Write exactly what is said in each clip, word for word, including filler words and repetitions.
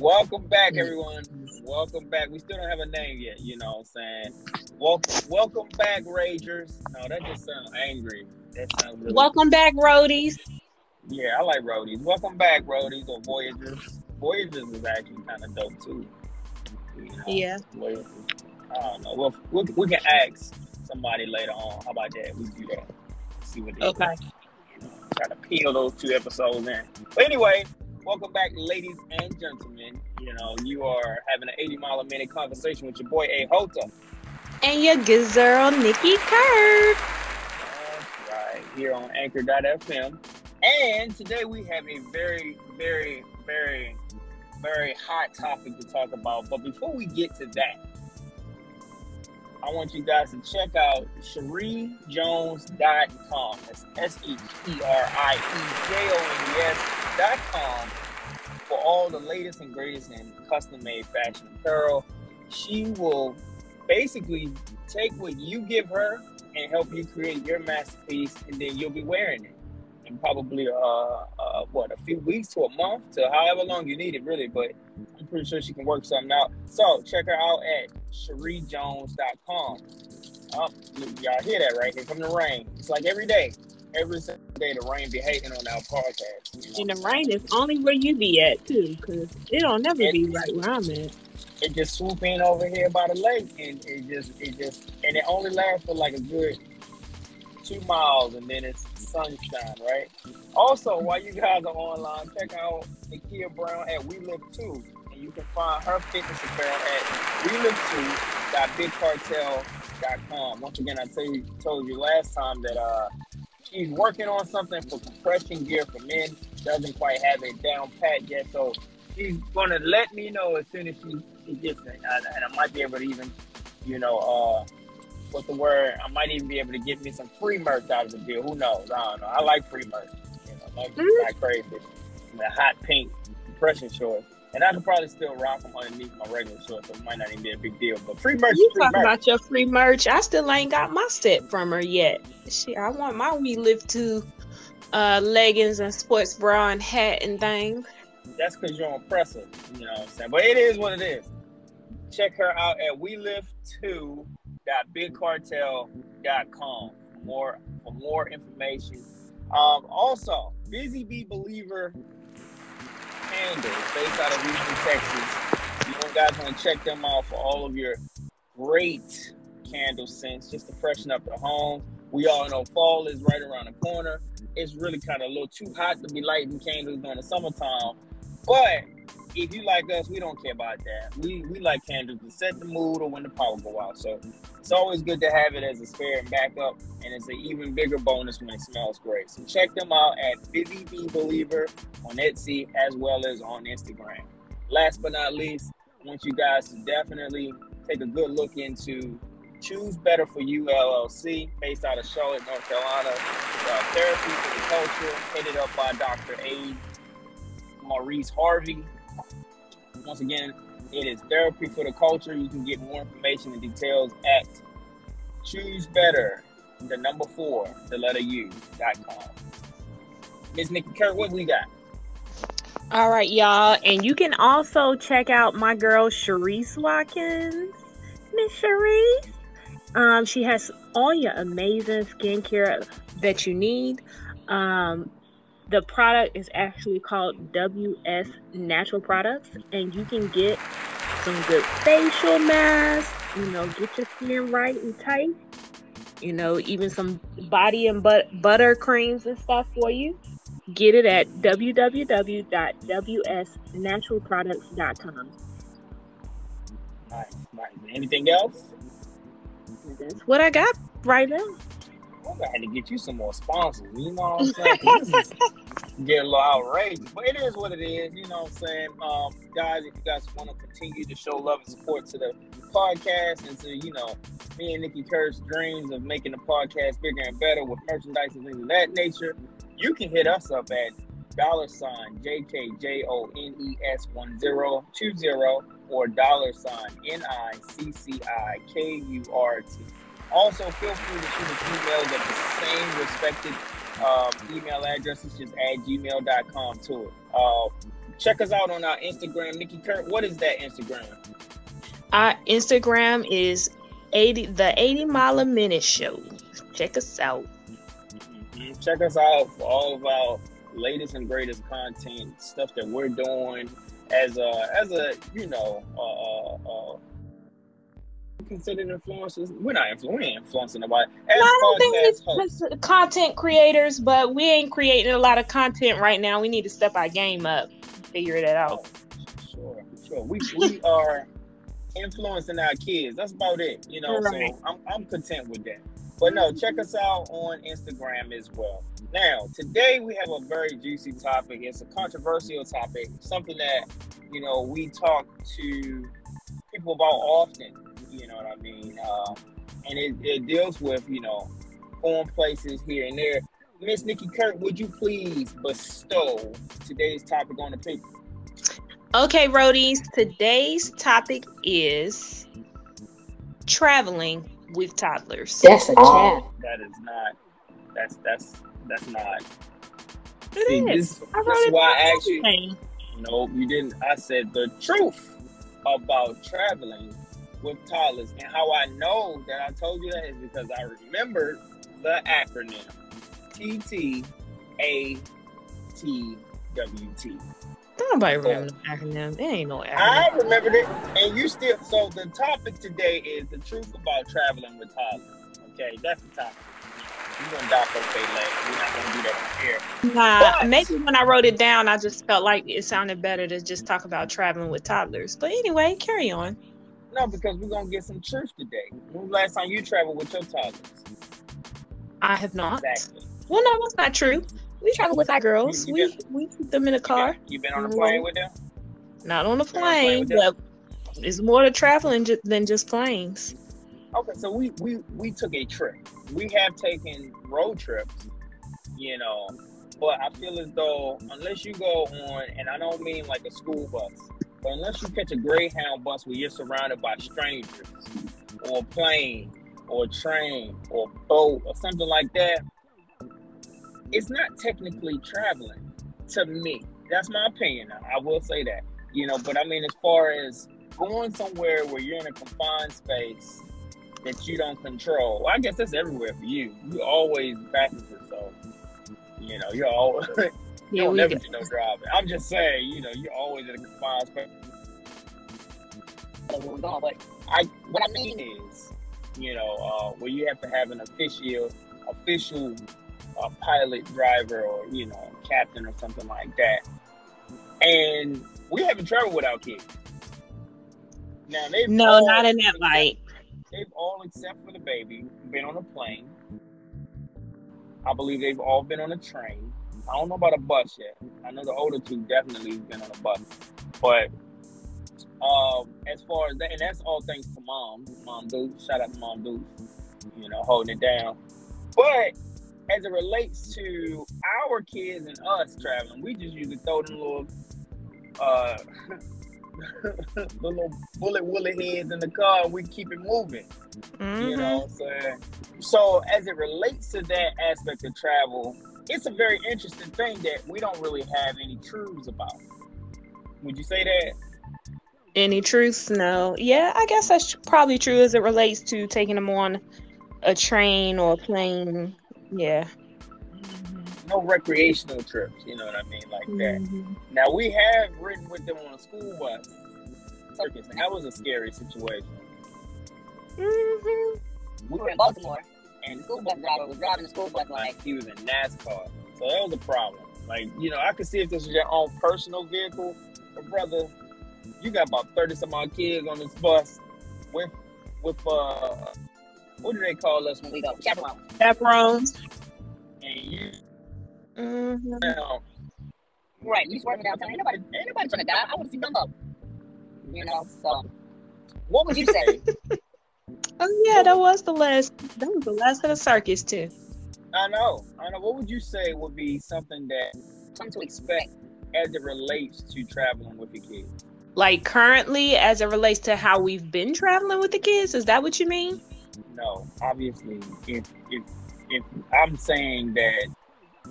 Welcome back, everyone. Welcome back. We still don't have a name yet, you know what I'm saying? Welcome, welcome back, Ragers. No, that just sounds angry. That sounds really welcome back, Roadies. Yeah, I like Roadies. Welcome back, Roadies, or Voyagers. Voyagers is actually kind of dope, too. You know, yeah. Voyagers. I don't know. Well, we, we can ask somebody later on. How about that? We do that. See what they okay. do. You know, try to peel those two episodes in. But anyway, welcome back, ladies and gentlemen. You know, you are having an eighty mile a minute conversation with your boy, A. Hota. And your good girl, Nicci Kurt. That's right. Here on Anchor dot f m. And today we have a very, very, very, very hot topic to talk about. But before we get to that, I want you guys to check out sherie jones dot com. That's S H E R I E J O N E S dot com for all the latest and greatest in custom-made fashion apparel. She will basically take what you give her and help you create your masterpiece, and then you'll be wearing it. And probably, uh, uh, what, a few weeks to a month to however long you need it, really. But I'm pretty sure she can work something out. So check her out at sherie jones dot com. Oh, y'all hear that right? Here come the rain. It's like every day. Every single day, the rain be hating on our podcast. You know? And the rain is only where you be at, too, because it don't never it, be right where I'm at. It just swoop in over here by the lake, and it just, it just, and it only lasts for like a good two miles, and then it's sunshine, right? Also, while you guys are online, check out Ikea Brown at We Live Too, and you can find her fitness apparel at we live too dot big cartel dot com. Once again, I tell you, told you last time that uh, she's working on something for compression gear for men. Doesn't quite have it down pat yet, so she's gonna let me know as soon as she, she gets it, and I, and I might be able to even, you know, uh, what's the word? I might even be able to get me some free merch out of the deal. Who knows? I don't know. I like free merch. You know, like mm-hmm. not crazy. The hot pink compression shorts, and I could probably still rock them underneath my regular shorts. So it might not even be a big deal. But free merch. You free talking merch. About your free merch? I still ain't got my set from her yet. Shit, I want my We Live Too uh, leggings and sports bra and hat and things. That's because you're impressive. You know what I'm saying? But it is what it is. Check her out at We Live Too. big cartel dot com for more, for more information. Um, also, Busy Bee Believer handle based out of Houston, Texas. You guys want to check them out for all of your great candle scents just to freshen up the home. We all know fall is right around the corner. It's really kind of a little too hot to be lighting candles during the summertime, but if you like us, we don't care about that. We we like candles to set the mood or when the power go out. So it's always good to have it as a spare and backup, and it's an even bigger bonus when it smells great. So check them out at Busy Bee Believer on Etsy as well as on Instagram. Last but not least, I want you guys to definitely take a good look into Choose Better For You, L L C, based out of Charlotte, North Carolina. Uh, therapy for the culture, headed up by Doctor A. Maurice Harvey. Once again, it is therapy for the culture. You can get more information and details at Choose Better, the number four, the letter U dot com. Miz Nicci Kurt, what we got? All right, y'all. And you can also check out my girl, Sharice Watkins. Miss Sharice. Um, she has all your amazing skincare that you need. Um, The product is actually called W S Natural Products, and you can get some good facial masks, you know, get your skin right and tight, you know, even some body and but- butter creams and stuff for you. Get it at w w w dot w s natural products dot com. Nice, nice. Anything else? That's what I got right now. I'm going to have to get you some more sponsors, you know what I'm saying? Get a little outrageous, but it is what it is, you know what I'm saying? Um, guys, if you guys want to continue to show love and support to the podcast and to, you know, me and Nicci Kurt's dreams of making the podcast bigger and better with merchandise and things of that nature, you can hit us up at dollar sign J K J O N E S one zero two zero or dollar sign N I C C I K U R T. Also, feel free to shoot us emails at the same respected um, email address. It's just add gmail dot com to it. Uh, Check us out on our Instagram. Nicci Kurt, what is that Instagram? Our Instagram is eighty the eighty mile a minute show. Check us out. Mm-hmm. Check us out for all of our latest and greatest content, stuff that we're doing as a, as a you know, uh, uh, considered influencers. We're not influencing, influencing nobody. As no, I don't think we're content creators, but we ain't creating a lot of content right now. We need to step our game up, figure it out. Oh, sure, sure. We we are influencing our kids. That's about it, you know. Right. So I'm I'm content with that. But no, check us out on Instagram as well. Now, today we have a very juicy topic. It's a controversial topic, something that you know we talk to people about often. You know what I mean? Uh, and it, it deals with, you know, foreign places here and there. Miss Nicci Kurt, would you please bestow today's topic on the people? Okay, Roadies. Today's topic is traveling with toddlers. That's a challenge. That is not. That's that's that's not. It See, is. This, I that's why I asked you. No, you didn't. I said the truth about traveling with toddlers. And how I know that I told you that is because I remembered the acronym T T A T W T. Don't nobody remember the acronym. There ain't no acronym. I remembered it, and you still. So the topic today is the truth about traveling with toddlers. Okay, that's the topic. We're gonna dock up their legs. We're not gonna do that here. Nah, but maybe when I wrote it down, I just felt like it sounded better to just talk about traveling with toddlers. But anyway, carry on. No, because we're going to get some truth today. When was the last time you traveled with your toddlers? I have not. Exactly. Well, no, that's not true. We travel with our girls. You, you we been, we put them in a car. You been on a plane with them? Not on a plane, but it's more to traveling ju- than just planes. Okay, so we, we, we took a trip. We have taken road trips, you know, but I feel as though unless you go on, and I don't mean like a school bus, but unless you catch a Greyhound bus where you're surrounded by strangers, or a plane, or a train, or a boat, or something like that, it's not technically traveling to me. That's my opinion. I will say that. You know, but I mean, as far as going somewhere where you're in a confined space that you don't control, well, I guess that's everywhere for you. You're always passenger, so, you know, you're always... You don't yeah, never do no driving. I'm just saying, you know, you're always in a confined space. But I, what I mean is, you know, uh, where you have to have an official, official uh, pilot, driver, or, you know, captain or something like that. And we haven't traveled with our kids. Now, they've no, all, not in that light. They've all, except for the baby, been on a plane. I believe they've all been on a train. I don't know about a bus yet. I know the older two definitely been on a bus. But um, as far as that, and that's all thanks to Mom. Mom Deuce. Shout out to Mom Deuce. You know, holding it down. But as it relates to our kids and us traveling, we just usually throw them little, uh, the little bullet woolly heads in the car and we keep it moving. Mm-hmm. You know what I'm saying? So as it relates to that aspect of travel, it's a very interesting thing that we don't really have any truths about. Would you say that? Any truths? No. Yeah, I guess that's probably true as it relates to taking them on a train or a plane. Yeah. No recreational trips, you know what I mean, like that. Mm-hmm. Now, we have ridden with them on a school bus. That was a scary situation. Mm-hmm. We were in Baltimore. And the school bus driver was driving the school bus like he was in NASCAR. So that was a problem. Like, you know, I could see if this was your own personal vehicle. But brother, you got about thirty-some-odd kids on this bus with, with uh, what do they call us when we go? Chaperones. Chaperones. And you. Mm-hmm. Now, right, you swerving downtown. Ain't nobody, ain't nobody trying to die. I want to see Dumbo. You know, so. What would you say? Oh yeah, that was the last. That was the last of the circus too. I know. I know. What would you say would be something that come to expect as it relates to traveling with the kids? Like currently, as it relates to how we've been traveling with the kids, is that what you mean? No, obviously. If if if I'm saying that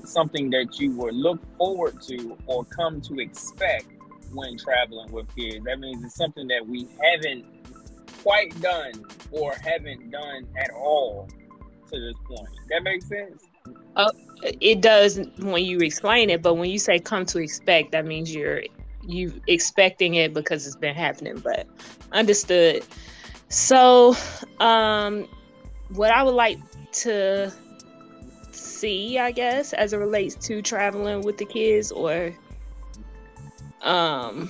something that you would look forward to or come to expect when traveling with kids. That means it's something that we haven't quite done or haven't done at all to this point. That makes sense? Uh, it does when you explain it, but when you say come to expect, that means you're you expecting it because it's been happening, but understood. So um, what I would like to see, I guess, as it relates to traveling with the kids, or um,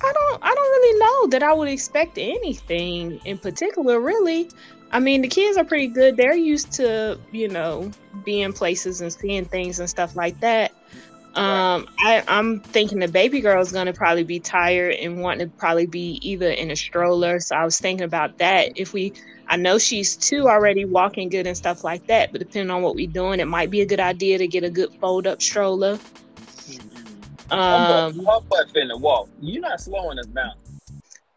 I don't, I don't really know that I would expect anything in particular, really. I mean, the kids are pretty good. They're used to, you know, being places and seeing things and stuff like that. Um, I, I'm thinking the baby girl is going to probably be tired and want to probably be either in a stroller. So I was thinking about that. If we, I know she's two already, walking good and stuff like that, but depending on what we're doing, it might be a good idea to get a good fold up stroller. Um, her butt finna walk. You're not slowing us down.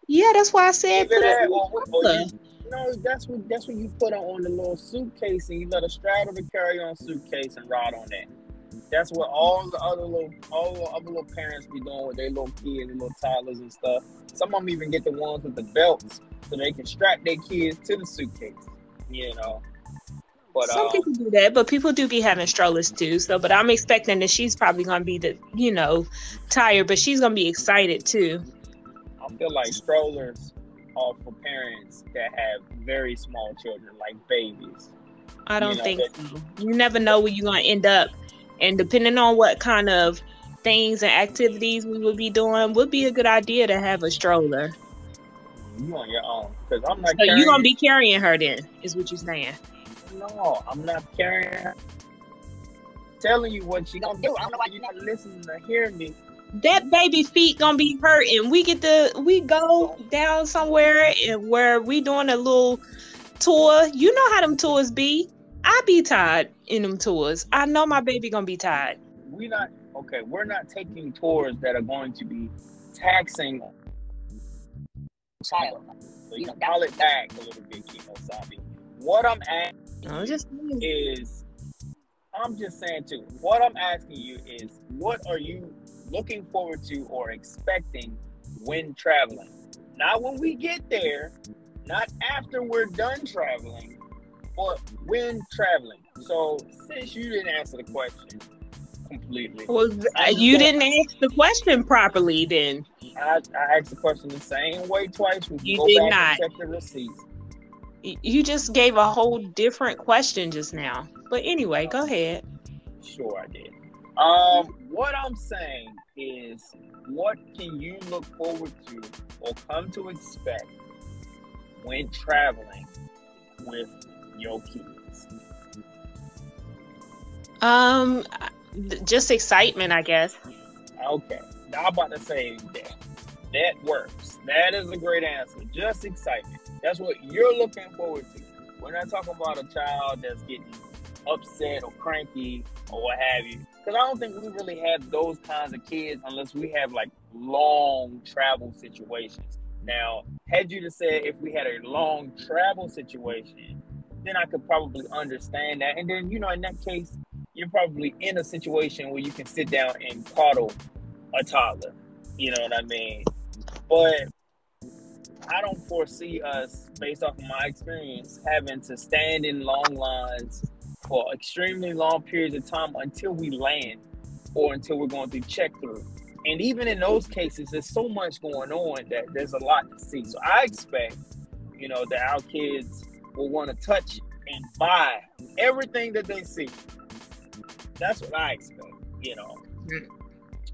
Yeah, that's why I said put that, or, or you, no, that's what that's what you put her on the little suitcase, and you let her straddle the carry-on suitcase and ride on that. That's what all the other little, all the other little parents be doing with their little kids and little toddlers and stuff. Some of them even get the ones with the belts so they can strap their kids to the suitcase, you know. But, Some um, people do that, but people do be having strollers too. So, but I'm expecting that she's probably gonna be the, you know, tired, but she's gonna be excited too. I feel like strollers are for parents that have very small children, like babies. I don't you know, think so. You never know where you're gonna end up. And depending on what kind of things and activities we would be doing, would be a good idea to have a stroller. You on your own, because I'm not. So carrying... you gonna be carrying her then? Is what you're saying? No, I'm not carrying her. I'm telling you what she gonna do. I don't know why you're not listening to hear me. That baby feet gonna be hurting. We get the we go down somewhere and where we doing a little tour. You know how them tours be. I be tired in them tours. I know my baby gonna be tired. We not okay. We're not taking tours that are going to be taxing child. So you know, dial it back a little bit, Kemosabe. What I'm asking I'm just is, I'm just saying too. What I'm asking you is, what are you looking forward to or expecting when traveling? Not when we get there. Not after we're done traveling. Or when traveling. So since you didn't answer the question completely, well, you didn't ask the question properly. Then I, I asked the question the same way twice. We you go did back not. And check the receipts. You just gave a whole different question just now. But anyway, go ahead. Sure, I did. Um, what I'm saying is, what can you look forward to or come to expect when traveling with your kids? Um, just excitement, I guess. Okay, I'm about to say that. That works. That is a great answer. Just excitement. That's what you're looking forward to. We're not talking about a child that's getting upset or cranky or what have you. Because I don't think we really have those kinds of kids unless we have like long travel situations. Now, had you just said if we had a long travel situation, then I could probably understand that. And then, you know, in that case, you're probably in a situation where you can sit down and coddle a toddler. You know what I mean? But I don't foresee us, based off of my experience, having to stand in long lines for extremely long periods of time until we land or until we're going through check-through. And even in those cases, there's so much going on that there's a lot to see. So I expect, you know, that our kids will want to touch and buy everything that they see. That's what I expect, you know.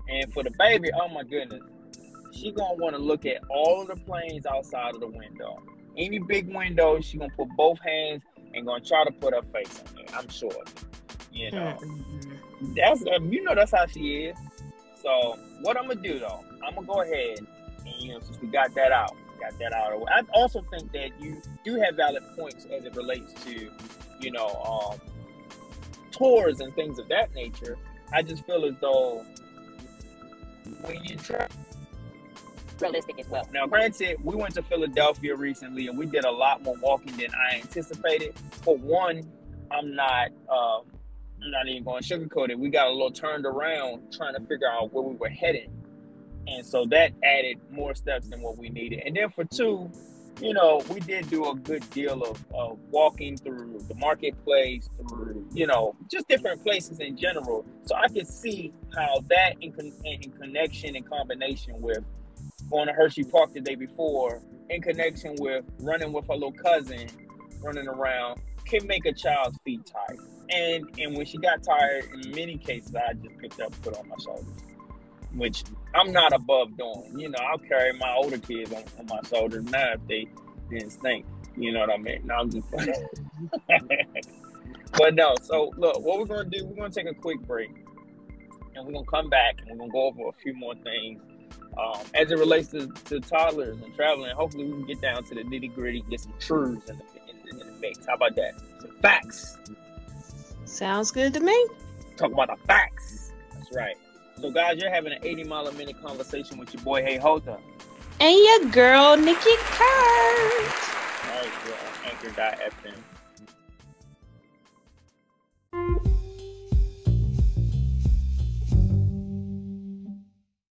And for the baby, oh my goodness, she gonna want to look at all of the planes outside of the window. Any big window, she gonna put both hands and gonna try to put her face on there. I'm sure, you know. Mm-hmm. That's you know that's how she is. So what I'm gonna do though, I'm gonna go ahead and you know since we got that out. Got that out of the way. I also think that you do have valid points as it relates to, you know, um, tours and things of that nature. I just feel as though when you travel, realistic as well. Now, granted, we went to Philadelphia recently and we did a lot more walking than I anticipated. For one, I'm not um, I'm not even going to sugarcoat it. We got a little turned around trying to figure out where we were heading. And so that added more steps than what we needed. And then for two, you know, we did do a good deal of, of walking through the marketplace, through, you know, just different places in general. So I could see how that in, con- in connection and combination with going to Hershey Park the day before, in connection with running with her little cousin, running around, can make a child's feet tired. And and when she got tired, in many cases, I just picked up and put on my shoulders, which I'm not above doing. You know, I'll carry my older kids on, on my shoulders now if they didn't stink. You know what I mean? No, I'm just funny. But no, so look, what we're going to do, we're going to take a quick break. And we're going to come back and we're going to go over a few more things um, as it relates to, to toddlers and traveling. Hopefully we can get down to the nitty gritty, get some truths in the, in, in the mix. How about that? Some facts. Sounds good to me. Talk about the facts. That's right. So, guys, you're having an eighty mile a minute conversation with your boy, A. Hota. And your girl, Nicci Kurt. All right, girl. Anchor dot f m.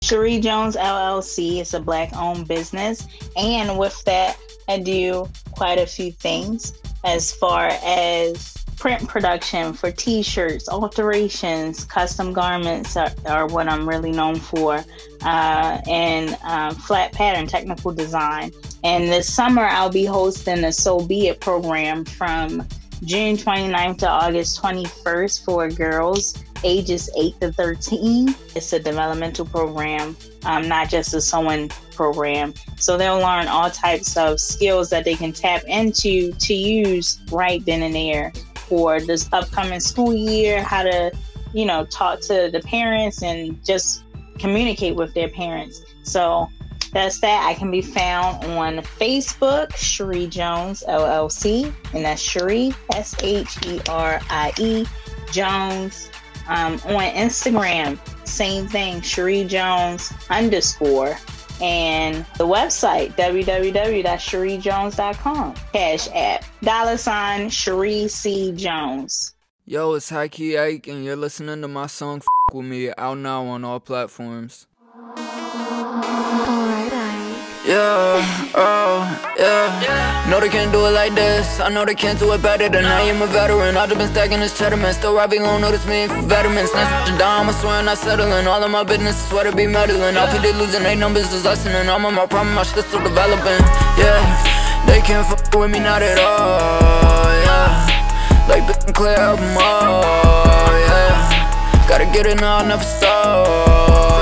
Sherie Jones, L L C is a Black-owned business. And with that, I do quite a few things as far as print production for t-shirts, alterations, custom garments are, are what I'm really known for, uh, and uh, flat pattern technical design. And this summer I'll be hosting a So Be It program from June twenty-ninth to August twenty-first for girls ages eight to thirteen. It's a developmental program, um, not just a sewing program. So they'll learn all types of skills that they can tap into to use right then and there for this upcoming school year, how to, you know, talk to the parents and just communicate with their parents. So that's that. I can be found on Facebook, Sherie Jones, L L C, and that's Sherie, S H E R I E, Jones. Um, on Instagram, same thing, SherieJones underscore. And the website, w w w dot sherie jones dot com. Cash app, dollar sign, Sherie C. Jones. Yo, it's High Key Ike, and you're listening to my song, Fuck With Me, out now on all platforms. All right, Ike. Yeah, oh, yeah. yeah. No, they can't do it like this. I know they can't do it better than no. I am a veteran. I've just been stacking this cheddar, man. Still robbing long, notice me for veterans. Next to die, I'm swearing, I'm settling. All of my business is swear to be meddling. I'll be losing eight numbers is lessening. I'm on my problem, my shit's still developing. Yeah, they can't fuck with me, not at all. Yeah, like bitch, clear up more. Yeah, gotta get it now, I'll never stall.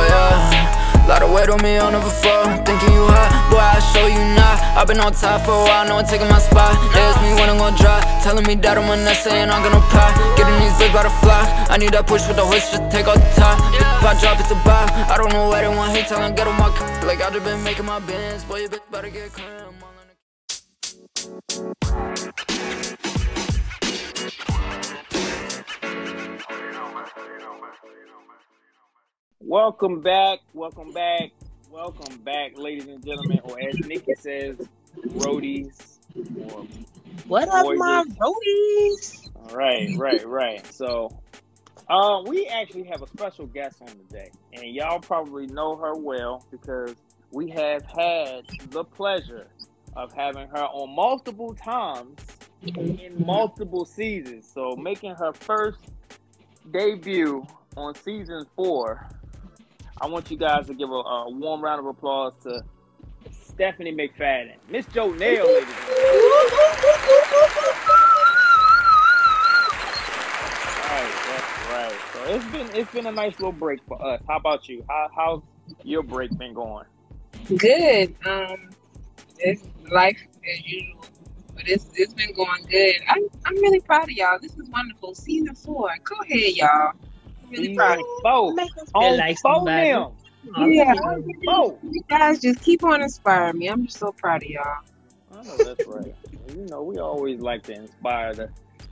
Yeah. Lot of weight on me, I'll never fall. Thinking you hot, boy, I'll show you not. I've been on top for a while, no one taking my spot. There's me when I'm gon' drop. Telling me that I'm an essay and I'm gonna pop. Getting these big by the fly. I need that push with the horse, just take off the top. If I drop, it's a bop. I don't know why they want hate, tell them get on my c- Like I just been making my bands, boy, you bitch better get crammed. Welcome back, welcome back, welcome back, ladies and gentlemen, or as Nicci says, roadies. Or what up, my roadies? All right, right, right. So, uh, we actually have a special guest on today, and y'all probably know her well because we have had the pleasure of having her on multiple times in multiple seasons. So, making her first debut on season four. I want you guys to give a, a warm round of applause to Stephanie McFadden. Miss Jo Nail, ladies and gentlemen. Right, that's right. So it's been it's been a nice little break for us. How about you? How how's your break been going? Good. Um, it's life as usual, but it's it's been going good. I'm I'm really proud of y'all. This is wonderful. Season four. Go ahead, y'all. Really proud of both. On like both them. Yeah. Both. You guys just keep on inspiring me. I'm just so proud of y'all. I know that's right. You know, we always like to inspire the,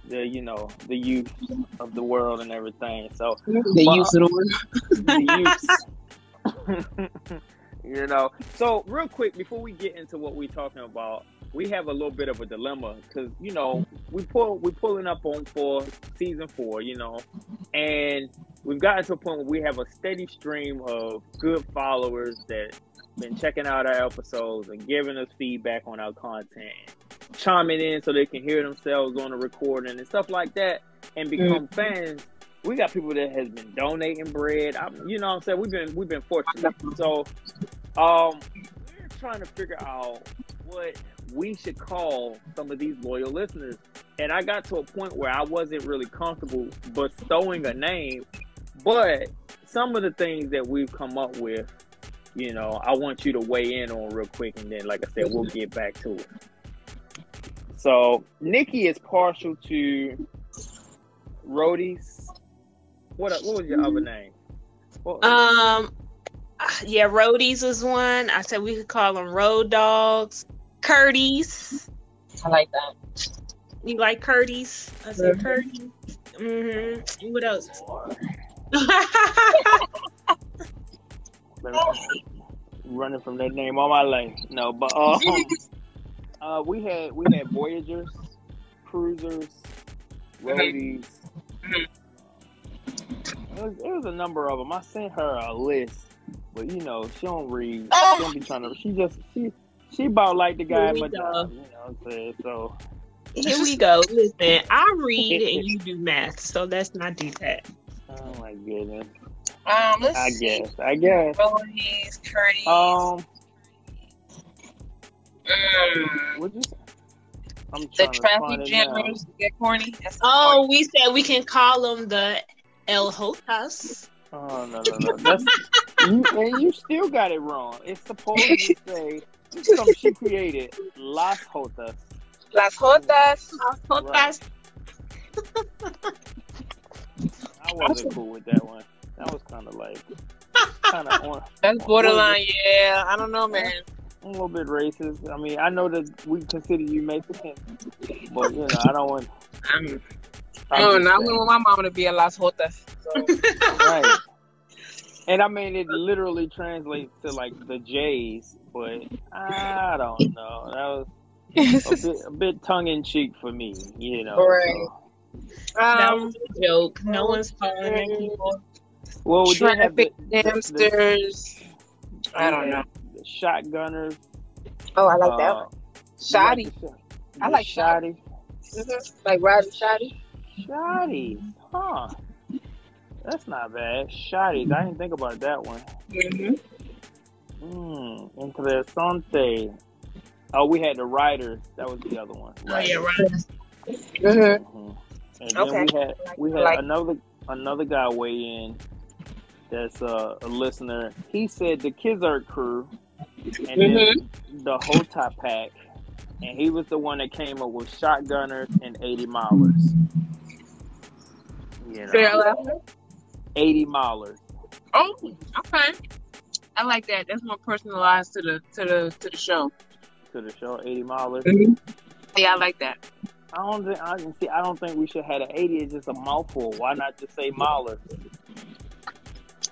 the you know, the youth of the world and everything. So the but, youth of the world. The youth. You know. So real quick, before we get into what we're talking about, we have a little bit of a dilemma because, you know, we pull, we're pulling up on for season four, you know, and we've gotten to a point where we have a steady stream of good followers that been checking out our episodes and giving us feedback on our content, chiming in so they can hear themselves on the recording and stuff like that and become mm. fans. We got people that has been donating bread. I, you know what I'm saying? We've been we've been fortunate. So um, we're trying to figure out what we should call some of these loyal listeners. And I got to a point where I wasn't really comfortable bestowing a name, but some of the things that we've come up with, you know, I want you to weigh in on real quick, and then, like I said, we'll get back to it. So Nicci is partial to Roadies. What what was your other name? What? Um, yeah, Roadies was one. I said we could call them Road Dogs. Curties. I like that. You like Curties? I said Curties. Mm-hmm. What else? Running from that name all my life. No, but um, uh, we had we had Voyagers, Cruisers, Roadies. Mm-hmm. It was, it was a number of them. I sent her a list, but you know she don't read. Oh. She don't be trying to. She just she she about like the guy, but uh, you know what I'm saying. So here we go. Listen, I read and you do math, so let's not do that. Oh my goodness. Um, let's I guess. I guess. Roadies, Curties. Um, mm. What you say? I'm the traffic jammers get corny. That's oh, we said we can call them the A. Hotas. Oh no no no! That's, you, and you still got it wrong. It's supposed to say some she created Las Hotas. Las Hotas. Las Hotas. I wasn't cool with that one. That was kind of like, kind of on. That's borderline, bit, yeah. I don't know, man. I'm a little bit racist. I mean, I know that we consider you Mexican, but you know, I don't want. I'm, I don't know. I wouldn't want my mama to be a Las Jotas. So. Right. And I mean, it literally translates to like the J's, but I don't know. That was a bit, a bit tongue in cheek for me, you know. Right. So. Um, that was a joke. No one's following people. Well, we did have the, hamsters. The, the, I don't know. The shotgunners. Oh, I like uh, that one. Shoddy. Like I like shoddy. Mm-hmm. Like riding shoddy. Shoddy. Huh. That's not bad. Shoddies. I didn't think about that one. Mm-hmm. Mm, interesante. Oh, we had the riders. That was the other one. Riders. Oh, yeah, riders. Mm-hmm. Mm-hmm. And okay. Then we had, we had like, another, another guy weigh in. That's uh, a listener. He said the Kizart crew and mm-hmm. then the Hota pack, and he was the one that came up with shotgunners and eighty milers. You know, eighty milers. Oh, okay. I like that. That's more personalized to the to the to the show. To the show, eighty milers. Mm-hmm. Yeah, I like that. I don't think, I see. I don't think we should have an eighty. It's just a mouthful. Why not just say milers?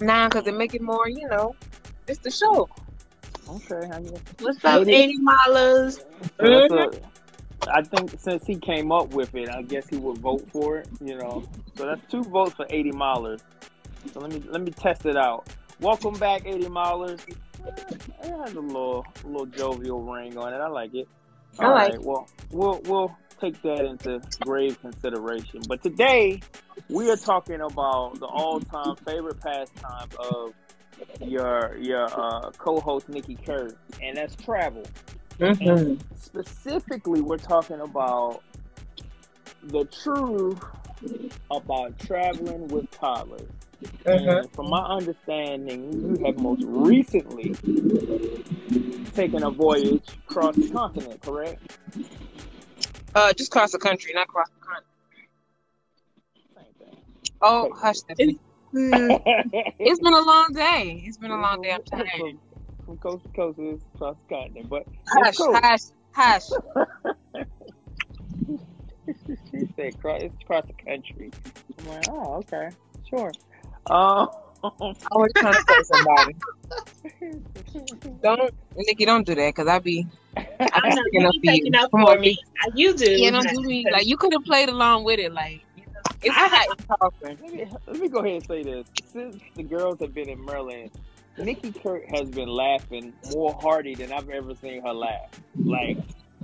Nah, because they make it more, you know, it's the show. Okay. I mean, what's up, eighty milers? So I think since he came up with it, I guess he would vote for it, you know. So that's two votes for eighty milers. So let me let me test it out. Welcome back, eighty milers. It has a little a little jovial ring on it. I like it. All I like right. It. Well, we'll we'll take that into grave consideration. But today, we are talking about the all-time favorite pastime of your your uh, co-host Nicci Kurt, and that's travel. Mm-hmm. And specifically, we're talking about the truth about traveling with toddlers. Uh-huh. And from my understanding, you have most recently taken a voyage across the continent, correct? Uh, just across the country, not across the continent. Oh, hush! It's, mm, it's been a long day. It's been a long day. I'm tired. From, from coast to coast, it's across the continent. But hush, cool. hush, hush. She said, "It's across the country." I'm like, "Oh, okay, sure." Um, I was trying to say somebody. Don't, Nicci, don't do that, because I be I'm not you taking up for me. You do. Yeah, don't do me. Like, you could have played along with it. Like, you know, it's hot. Let me, let me go ahead and say this. Since the girls have been in Maryland, Nicci Kurt has been laughing more hearty than I've ever seen her laugh. Like,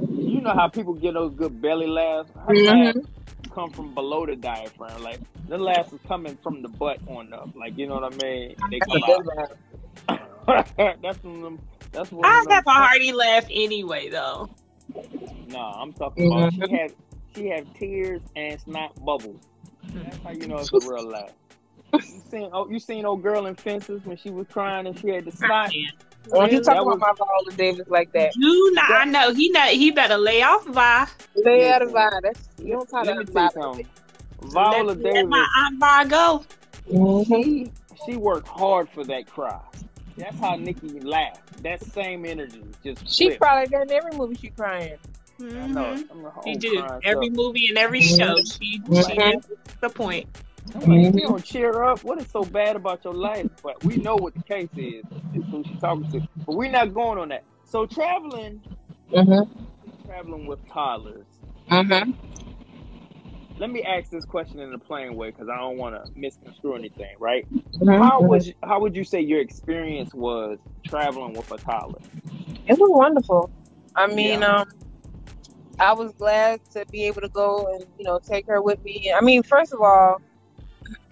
you know how people get those good belly laughs? Her mm-hmm. laugh come from below the diaphragm. Like, the laughs is coming from the butt on up. Like, you know what I mean? They come out. That's from them. That's what I have a hearty laugh anyway, though. No, I'm talking about mm-hmm. she had she had tears and snot bubbles. That's how you know it's a real laugh. You seen oh, you seen old girl in Fences when she was crying and she had the snot. Don't you talk about my Viola Davis like that? Do not. That, I know he not. He better lay off Vi. Lay out of Vi. That's you don't talk about Vi. Viola Davis. Let my aunt Vi go. Mm-hmm. She she worked hard for that cry. That's how Nicci laughed. That same energy just. She flipped. Probably done every movie she crying. Mm-hmm. I know. I'm she do every stuff. Movie and every show. She mm-hmm. she did the point. I'm like, mm-hmm. you don't cheer up. What is so bad about your life? But we know what the case is. It's who she's talking to. But we're not going on that. So traveling, mm-hmm. traveling with toddlers. Mm-hmm. Let me ask this question in a plain way because I don't want to misconstrue anything, right? Mm-hmm. How would you, how would you say your experience was traveling with a toddler? It was wonderful. I mean, yeah. um, I was glad to be able to go and you know take her with me. I mean, first of all,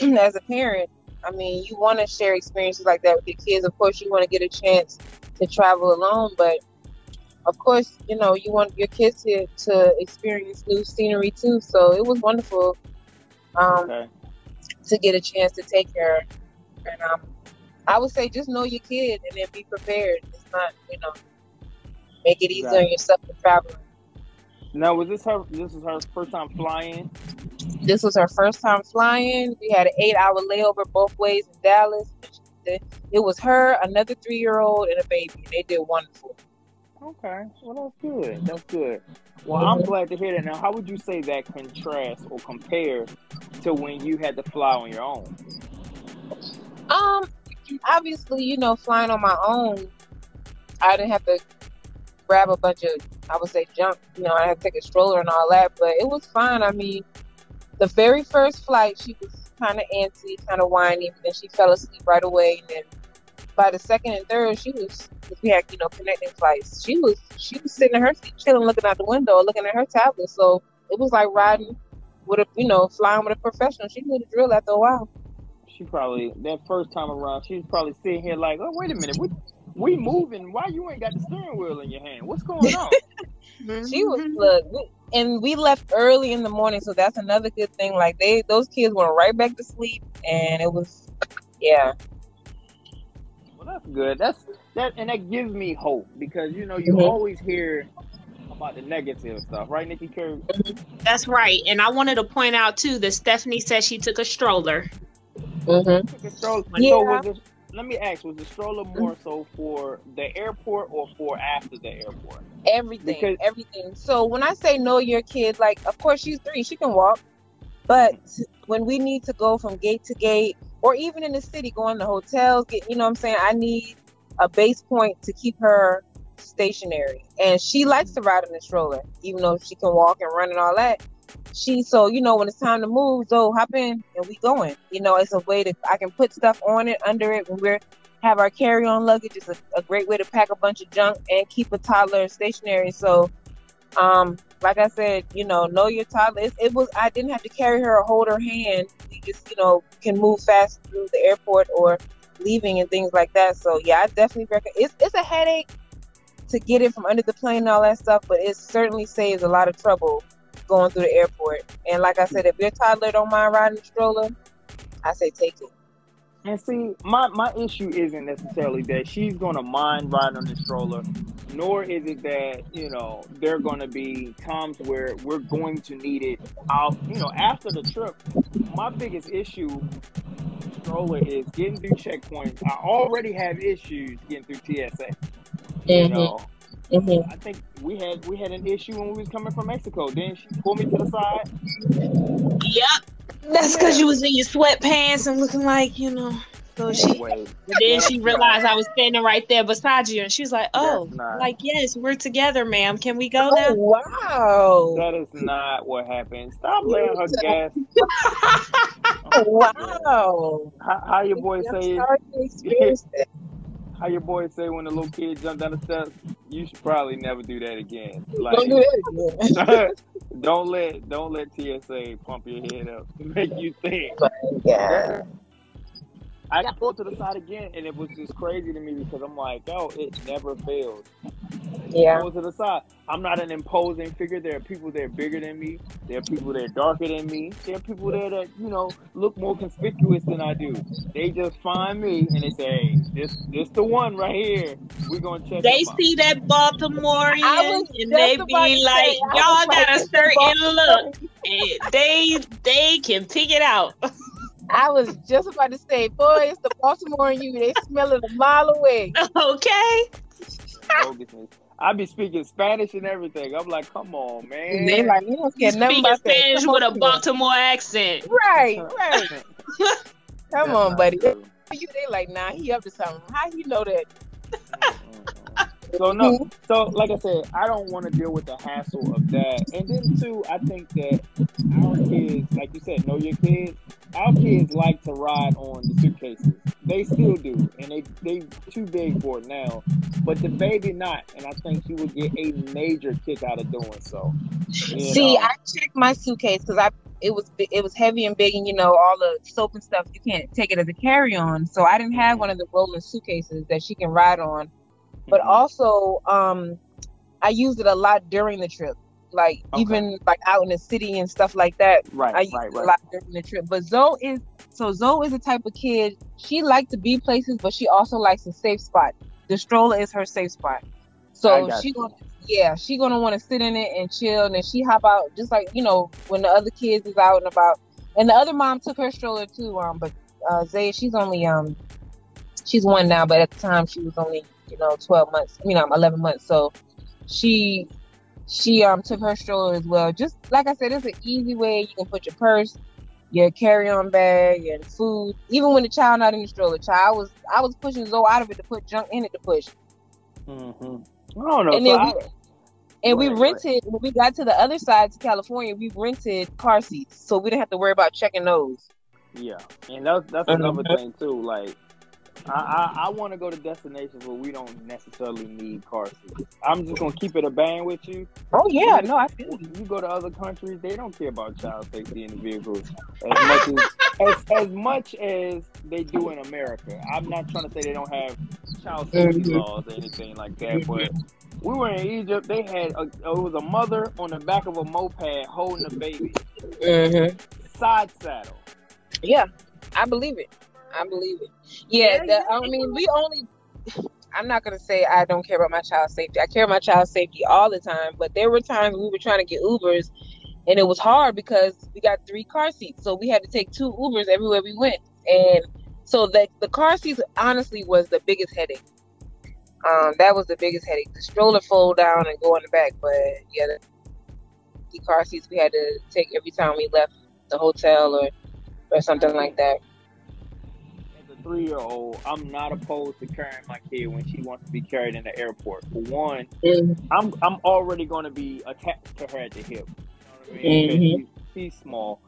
as a parent, I mean, you want to share experiences like that with your kids. Of course, you want to get a chance to travel alone, but of course, you know, you want your kids to, to experience new scenery too. So it was wonderful um, okay. to get a chance to take her. And um, I would say just know your kid and then be prepared. It's not, you know, make it easier exactly. on yourself to travel. Now, was this her? This was her first time flying. This was her first time flying. We had an eight-hour layover both ways in Dallas. It was her, another three-year-old, and a baby. And they did wonderful. Okay, well that's good. That's good. Well, mm-hmm. I'm glad to hear that. Now, how would you say that contrasts or compares to when you had to fly on your own? Um, obviously, you know, flying on my own, I didn't have to grab a bunch of, I would say, junk. You know, I had to take a stroller and all that, but it was fine. I mean, the very first flight, she was kind of antsy, kind of whiny, but then she fell asleep right away. And then by the second and third, she was, we had, you know, connecting flights. She was, she was sitting in her seat, chilling, looking out the window, looking at her tablet. So it was like riding with a, you know, flying with a professional. She knew the drill after a while. She probably, that first time around, she was probably sitting here like, oh, wait a minute, we, we moving. Why you ain't got the steering wheel in your hand? What's going on? She was, look, we, and we left early in the morning, so that's another good thing. Like, they, those kids went right back to sleep, and it was, yeah. Well, that's good. That's that, and that gives me hope because you know you mm-hmm. always hear about the negative stuff, right, Nicci Kurt? That's right. And I wanted to point out too that Stephanie said she took a stroller. Mm-hmm. Took a stroller. Yeah. So was this, let me ask: was the stroller more so for the airport or for after the airport? Everything, because- everything. So when I say know your kid, like, of course she's three, she can walk, but when we need to go from gate to gate, or even in the city, going to hotels, get, you know what I'm saying? I need a base point to keep her stationary, and she likes to ride in the stroller, even though she can walk and run and all that. She, so you know, when it's time to move, so hop in and we going. You know, it's a way to, I can put stuff on it, under it. When we have our carry-on luggage, it's a, a great way to pack a bunch of junk and keep a toddler stationary. So, um, like I said, you know, know your toddler. It, it was, I didn't have to carry her or hold her hand. We just, you know, can move fast through the airport or leaving and things like that. So yeah, I definitely recommend. It's it's a headache to get it from under the plane and all that stuff, but it certainly saves a lot of trouble going through the airport. And like I said, if your toddler don't mind riding the stroller, I say take it. And see, my, my issue isn't necessarily that she's going to mind riding on the stroller, nor is it that, you know, there are going to be times where we're going to need it. I'll, you know, after the trip, my biggest issue with the stroller is getting through checkpoints. I already have issues getting through T S A. Mm-hmm. You know, mm-hmm. I think we had we had an issue when we was coming from Mexico. Then she pulled me to the side. Yep. That's because yeah. you was in your sweatpants and looking like, you know. So she, no but then she realized I was standing right there beside you, and she was like, "Oh, like yes, we're together, ma'am. Can we go oh, now?" Wow, that is not what happened. Stop letting her gas. Wow, how, how your boy I'm say? It, how your boy say when the little kid jumped down the steps? You should probably never do that again. Like, don't do that again. don't let don't let T S A pump your head up to make you think. Yeah. I got pulled to the side again, and it was just crazy to me because I'm like, yo, it never fails. Yeah. Pulled to the side. I'm not an imposing figure. There are people that are bigger than me. There are people that are darker than me. There are people there that, you know, look more conspicuous than I do. They just find me, and they say, hey, this, this the one right here. We're going to check They see out. That Baltimorean, and they be like, y'all got a certain look. And they, they can pick it out. I was just about to say, boy, it's the Baltimore in you. They smell it a mile away. Okay. I be speaking Spanish and everything. I'm like, come on, man. They like, you don't get nothing about that. Spanish with a Baltimore accent. Right, right. Come on, buddy. You, they like, nah, he up to something. How you know that? So no, so like I said, I don't want to deal with the hassle of that. And then too, I think that our kids, like you said, know your kids. Our kids like to ride on the suitcases. They still do, and they they too big for it now. But the baby not, and I think you would get a major kick out of doing so. See, know? I checked my suitcase because I it was it was heavy and big, and you know all the soap and stuff. You can't take it as a carry on, so I didn't have one of the rolling suitcases that she can ride on. But mm-hmm. also, um, I used it a lot during the trip, like okay. even like out in the city and stuff like that. Right, I used right, it right. a lot during the trip. But Zoe is so Zoe is the type of kid, she likes to be places, but she also likes a safe spot. The stroller is her safe spot, so she you. gonna yeah she gonna want to sit in it and chill, and then she hop out just like you know when the other kids is out and about. And the other mom took her stroller too, um, but uh, Zay, she's only um, she's one now, but at the time she was only. You know, twelve months. You know, eleven months. So she she um took her stroller as well. Just like I said, it's an easy way. You can put your purse, your carry-on bag, and food. Even when the child not in the stroller, child I was I was pushing Zoe out of it to put junk in it to push. Mm-hmm. I don't know. And, so I, we, and right, we rented right. when we got to the other side to California. We rented car seats, so we didn't have to worry about checking those. Yeah, and that's that's another thing too. Like. I, I, I want to go to destinations where we don't necessarily need car seats. I'm just going to keep it a bang with you. Oh, yeah. You, no, I feel you. You go to other countries, they don't care about child safety in the vehicles as much as, as, as much as they do in America. I'm not trying to say they don't have child safety laws or anything like that, but we were in Egypt. They had a, it was a mother on the back of a moped holding a baby. Mm-hmm. Side saddle. Yeah, I believe it. I believe it. Yeah, the, I mean, we only, I'm not going to say I don't care about my child's safety. I care about my child's safety all the time, but there were times we were trying to get Ubers, and it was hard because we got three car seats, so we had to take two Ubers everywhere we went. And so the, the car seats, honestly, was the biggest headache. Um, that was the biggest headache. The stroller fold down and go in the back, but yeah, the, the car seats we had to take every time we left the hotel or, or something like that. Three-year-old, I'm not opposed to carrying my kid when she wants to be carried in the airport. For one, mm-hmm. I'm I'm already going to be attached to her at the hip. You know what I mean? Mm-hmm. She's small,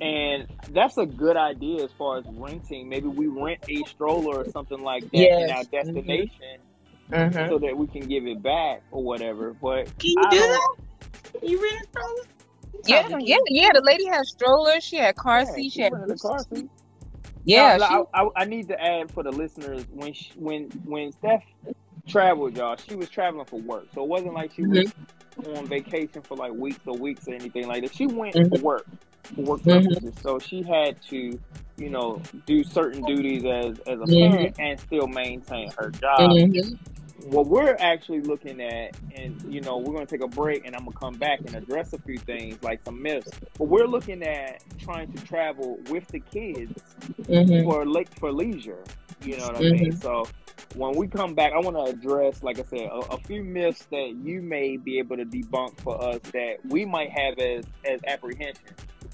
and that's a good idea as far as renting. Maybe we rent a stroller or something like that yes. in our destination, mm-hmm. so that we can give it back or whatever. But can you I do that? Can you rent a stroller? Yeah, yeah, yeah, yeah. The lady had strollers. She had car yeah, seats. She, she had a car seat. Yeah, no, she... I, I, I need to add for the listeners when she, when when Steph traveled, y'all, she was traveling for work, so it wasn't like she was mm-hmm. on vacation for like weeks or weeks or anything like that. She went mm-hmm. for work, for work purposes, mm-hmm. so she had to, you know, do certain duties as as a mm-hmm. parent and still maintain her job. Mm-hmm. What we're actually looking at, and you know, we're going to take a break, and I'm going to come back and address a few things like some myths. But we're looking at trying to travel with the kids mm-hmm. for le- for leisure. You know what mm-hmm. I mean? So when we come back, I want to address, like I said, a, a few myths that you may be able to debunk for us that we might have as as apprehension.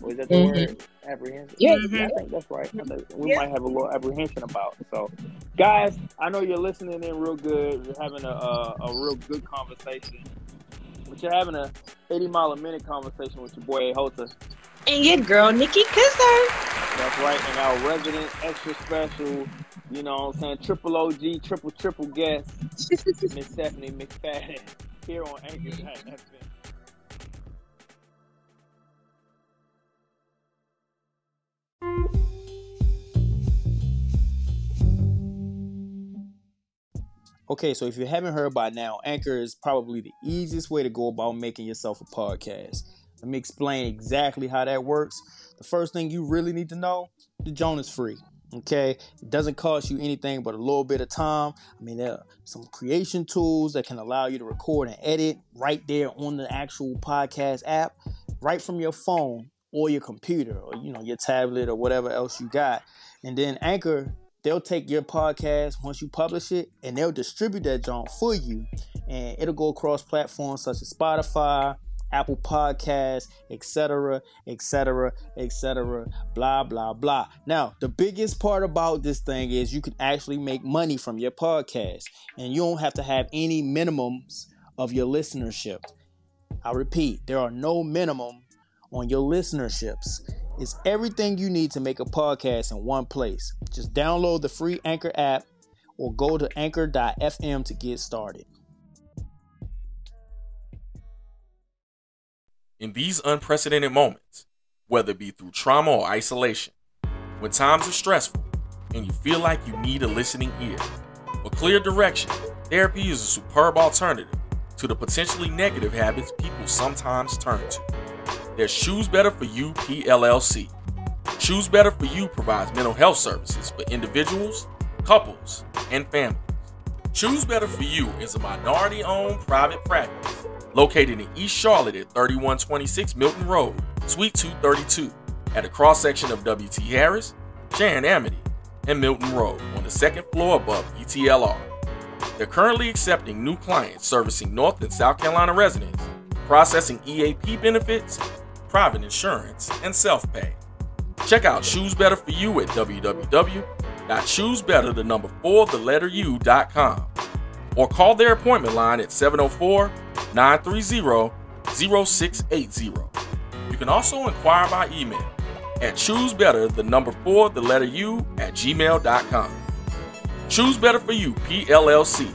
Was that the mm-hmm. word? apprehension. Yeah, mm-hmm. I think that's right. I think we yeah. might have a little apprehension about. So, guys, I know you're listening in real good. You're having a, a, a real good conversation. But you're having a eighty mile a minute conversation with your boy A. Hota. And your girl, Nicci Kurt. That's right. And our resident extra special, you know what I'm saying, triple O G, triple, triple guest, Miss Stephanie McFadden, here on Anchor. That's been Okay, so if you haven't heard by now, Anchor is probably the easiest way to go about making yourself a podcast. Let me explain exactly how that works. The first thing you really need to know, the Jones is free. Okay, it doesn't cost you anything but a little bit of time. I mean, there are some creation tools that can allow you to record and edit right there on the actual podcast app, right from your phone or your computer or, you know, your tablet or whatever else you got. And then Anchor, they'll take your podcast once you publish it and they'll distribute that junk for you. And it'll go across platforms such as Spotify, Apple Podcasts, etc, etc, etc, blah, blah, blah. Now, the biggest part about this thing is you can actually make money from your podcast and you don't have to have any minimums of your listenership. I repeat, there are no minimum on your listenerships. It's everything you need to make a podcast in one place. Just download the free Anchor app or go to anchor dot f m to get started. In these unprecedented moments, whether it be through trauma or isolation, when times are stressful and you feel like you need a listening ear, a clear direction, therapy is a superb alternative to the potentially negative habits people sometimes turn to. There's Choose Better For You, P L L C. Choose Better For You provides mental health services for individuals, couples, and families. Choose Better For You is a minority-owned private practice located in East Charlotte at thirty-one twenty-six Milton Road, Suite two thirty-two, at a cross-section of W T Harris, Sharon Amity, and Milton Road on the second floor above E T L R. They're currently accepting new clients servicing North and South Carolina residents, processing E A P benefits, private insurance, and self-pay. Check out Choose Better For You at www.choosebetter, the number four, the letter u.com. Or call their appointment line at seven oh four, nine three zero, zero six eight zero. You can also inquire by email at choosebetter, the number four, the letter U, at gmail dot com. Choose Better For You, P L L C,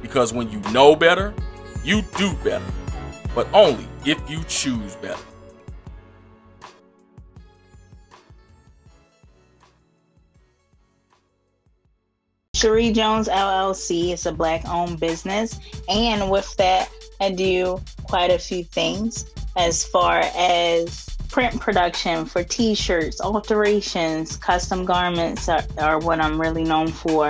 because when you know better, you do better, but only if you choose better. Sherie Jones L L C is a Black-owned business, and with that, I do quite a few things as far as print production for T-shirts, alterations, custom garments are, are what I'm really known for,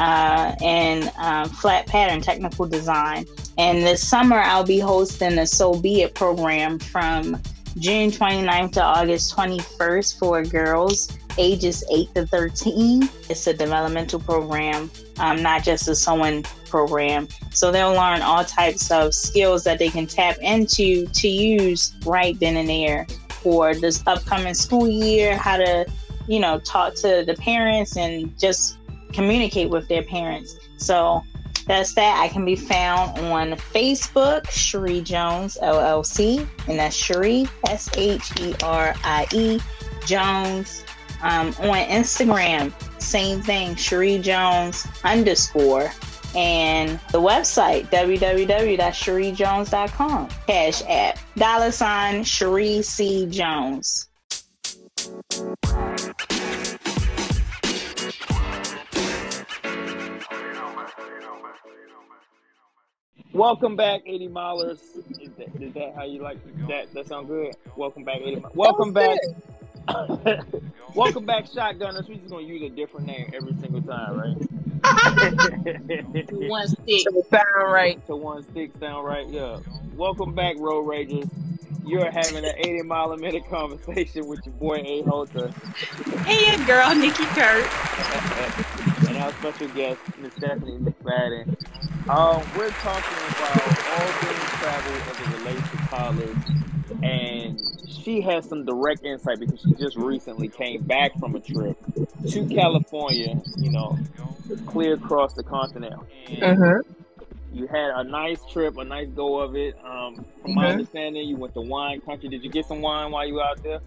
uh, and uh, flat pattern technical design. And this summer, I'll be hosting a So Be It program from June twenty-ninth to August twenty-first for girls ages eight to thirteen. It's a developmental program, um, not just a sewing program. So they'll learn all types of skills that they can tap into to use right then and there for this upcoming school year, how to, you know, talk to the parents and just communicate with their parents. So that's that. I can be found on Facebook, Sherie Jones L L C, and that's Sherie, S H E R I E, Jones. Um, on Instagram, same thing, SherieJones underscore, and the website, www dot sherie jones dot com. Cash app, dollar sign, Sherie C. Jones. Welcome back, eighty milers. Is that, is that how you like that? That sound good? Welcome back, eighty milers. Welcome back. Welcome back, Shotgunners. We're just gonna use a different name every single time, right? One stick sound right. To one stick sound right. Yeah. Welcome back, Road Ragers. You're having an eighty mile a minute conversation with your boy A. Hota. Hey, your girl, Nicci Kurt. And our special guest, Miss Stephanie McFadden. Um, we're talking about all things travel as it relates to college. and she has some direct insight because she just recently came back from a trip to California, you know, clear across the continent. And mm-hmm. you had a nice trip, a nice go of it. Um, from mm-hmm. my understanding, you went to wine country. Did you get some wine while you were out there?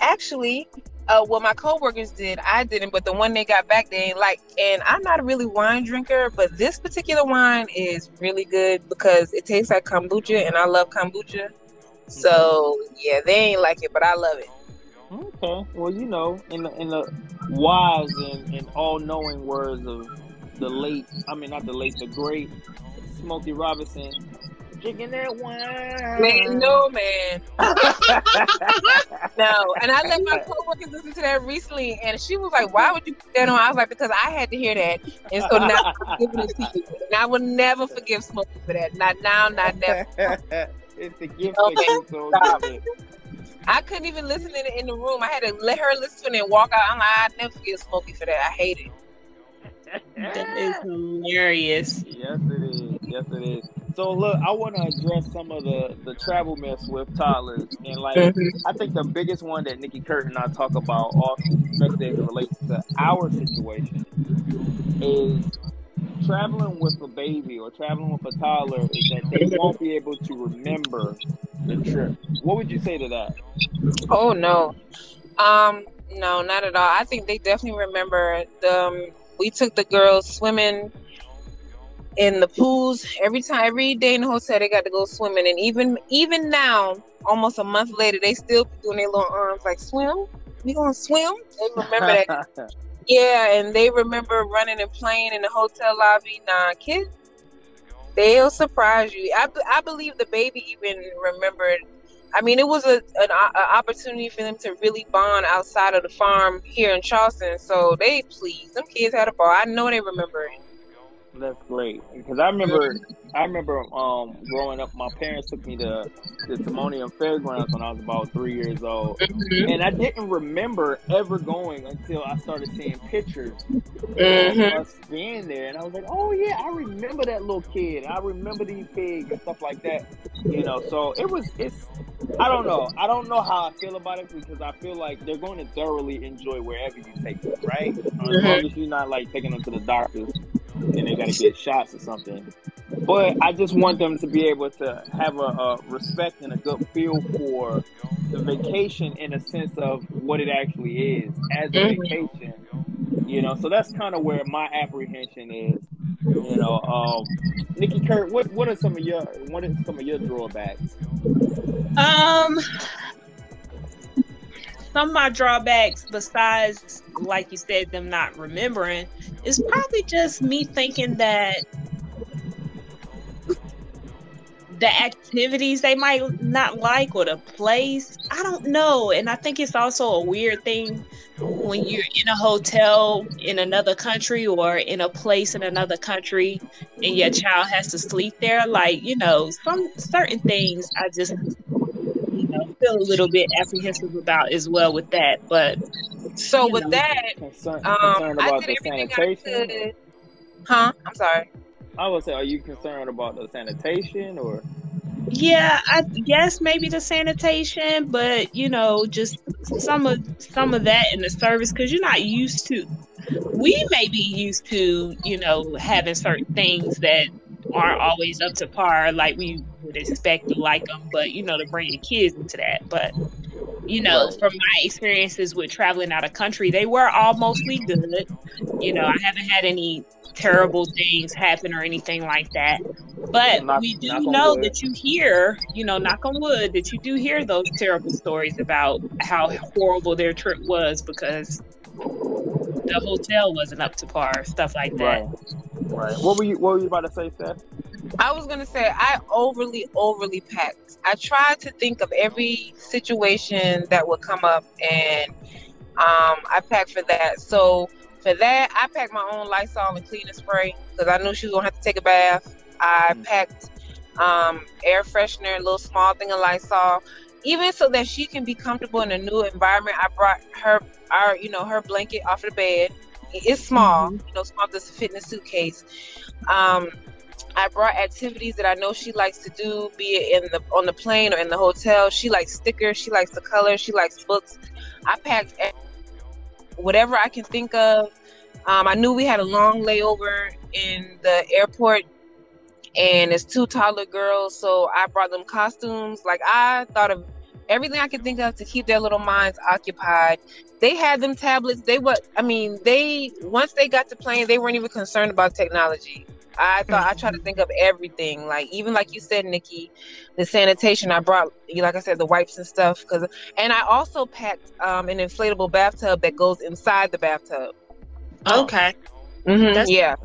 Actually, uh, well, my coworkers did. I didn't, but the one they got back, they ain't like. And I'm not a really wine drinker, but this particular wine is really good because it tastes like kombucha, and I love kombucha. Mm-hmm. So yeah, they ain't like it, but I love it. Okay, well, you know, in the in the wise and, and all-knowing words of the late, I mean, not the late, the great Smokey Robinson. Drinking that wine. Man, no, man. No. And I let my coworkers listen to that recently, and she was like, why would you put that on? I was like, because I had to hear that. And so now I'm giving it to you. And I will never forgive Smokey for that. Not now, not never. It's the gift that you give it. I couldn't even listen in the, in the room. I had to let her listen and walk out. I'm like, I'd never forgive Smokey for that. I hate it. That is hilarious. Yes, it is. Yes, it is. So, look, I want to address some of the, the travel myths with toddlers. And, like, I think the biggest one that Nicci Kurt and I talk about often, especially as it relates to our situation, is traveling with a baby or traveling with a toddler is that they won't be able to remember the trip. What would you say to that? Oh, no. Um, no, not at all. I think they definitely remember the... Um, we took the girls swimming in the pools every time, every day in the hotel. They got to go swimming, and even even now, almost a month later, they still doing their little arms like swim. We gonna swim? They remember that. Yeah, and they remember running and playing in the hotel lobby. Nah, kids, they'll surprise you. I, I believe the baby even remembered. I mean, it was a an a opportunity for them to really bond outside of the farm here in Charleston. So they, please, them kids had a ball. I know they remember it. That's great, because I remember, I remember um, growing up, my parents took me to the Timonium Fairgrounds when I was about three years old, mm-hmm. and I didn't remember ever going until I started seeing pictures mm-hmm. of us being there, and I was like, oh yeah, I remember that little kid, I remember these pigs and stuff like that, you know. So it was, it's, I don't know, I don't know how I feel about it, because I feel like they're going to thoroughly enjoy wherever you take them, right? Mm-hmm. As long as you're not like taking them to the doctors and they gotta get shots or something. But I just want them to be able to have a, a respect and a good feel for the vacation in a sense of what it actually is as a vacation, you know. So that's kind of where my apprehension is, you know. Um, Nicci Kurt, what what are some of your what are some of your drawbacks? Um, some of my drawbacks, besides, like you said, them not remembering, is probably just me thinking that the activities they might not like, or the place, I don't know. And I think it's also a weird thing when you're in a hotel in another country or in a place in another country and your child has to sleep there. Like, you know, some certain things I just... you know, feel a little bit apprehensive about as well with that. But so with know, that, concerned, um, concerned about I did the everything sanitation. I could. Huh? I'm sorry. I would say, are you concerned about the sanitation or? Yeah, I guess maybe the sanitation, but you know, just some of some of that in the service, because you're not used to. We may be used to, you know, having certain things that aren't always up to par, like we would expect to like them, but you know, to bring your kids into that. But you know, from my experiences with traveling out of country, they were all mostly good. You know, I haven't had any terrible things happen or anything like that. But knock, we do know that you hear, you know, knock on wood, that you do hear those terrible stories about how horrible their trip was because the hotel wasn't up to par, stuff like that. Right. Right. What were you What were you about to say, Steph? I was gonna say I overly, overly packed. I tried to think of every situation that would come up, and um, I packed for that. So for that, I packed my own Lysol and cleaning spray because I knew she was gonna have to take a bath. I mm. packed um, air freshener, a little small thing of Lysol, even so that she can be comfortable in a new environment. I brought her, our, you know, her blanket off of the bed. It's small, you know, small as a fitness suitcase. Um, I brought activities that I know she likes to do, be it in the on the plane or in the hotel. She likes stickers, she likes to color, she likes books. I packed whatever I can think of. Um, I knew we had a long layover in the airport, and it's two toddler girls, so I brought them costumes. Like, I thought of everything I could think of to keep their little minds occupied. They had them tablets. They what? I mean, they once they got to playing, they weren't even concerned about technology. I thought I tried to think of everything, like even like you said, Nicci, the sanitation. I brought, like I said, the wipes and stuff. Cause, and I also packed um, an inflatable bathtub that goes inside the bathtub. Okay. Mm-hmm. That's yeah.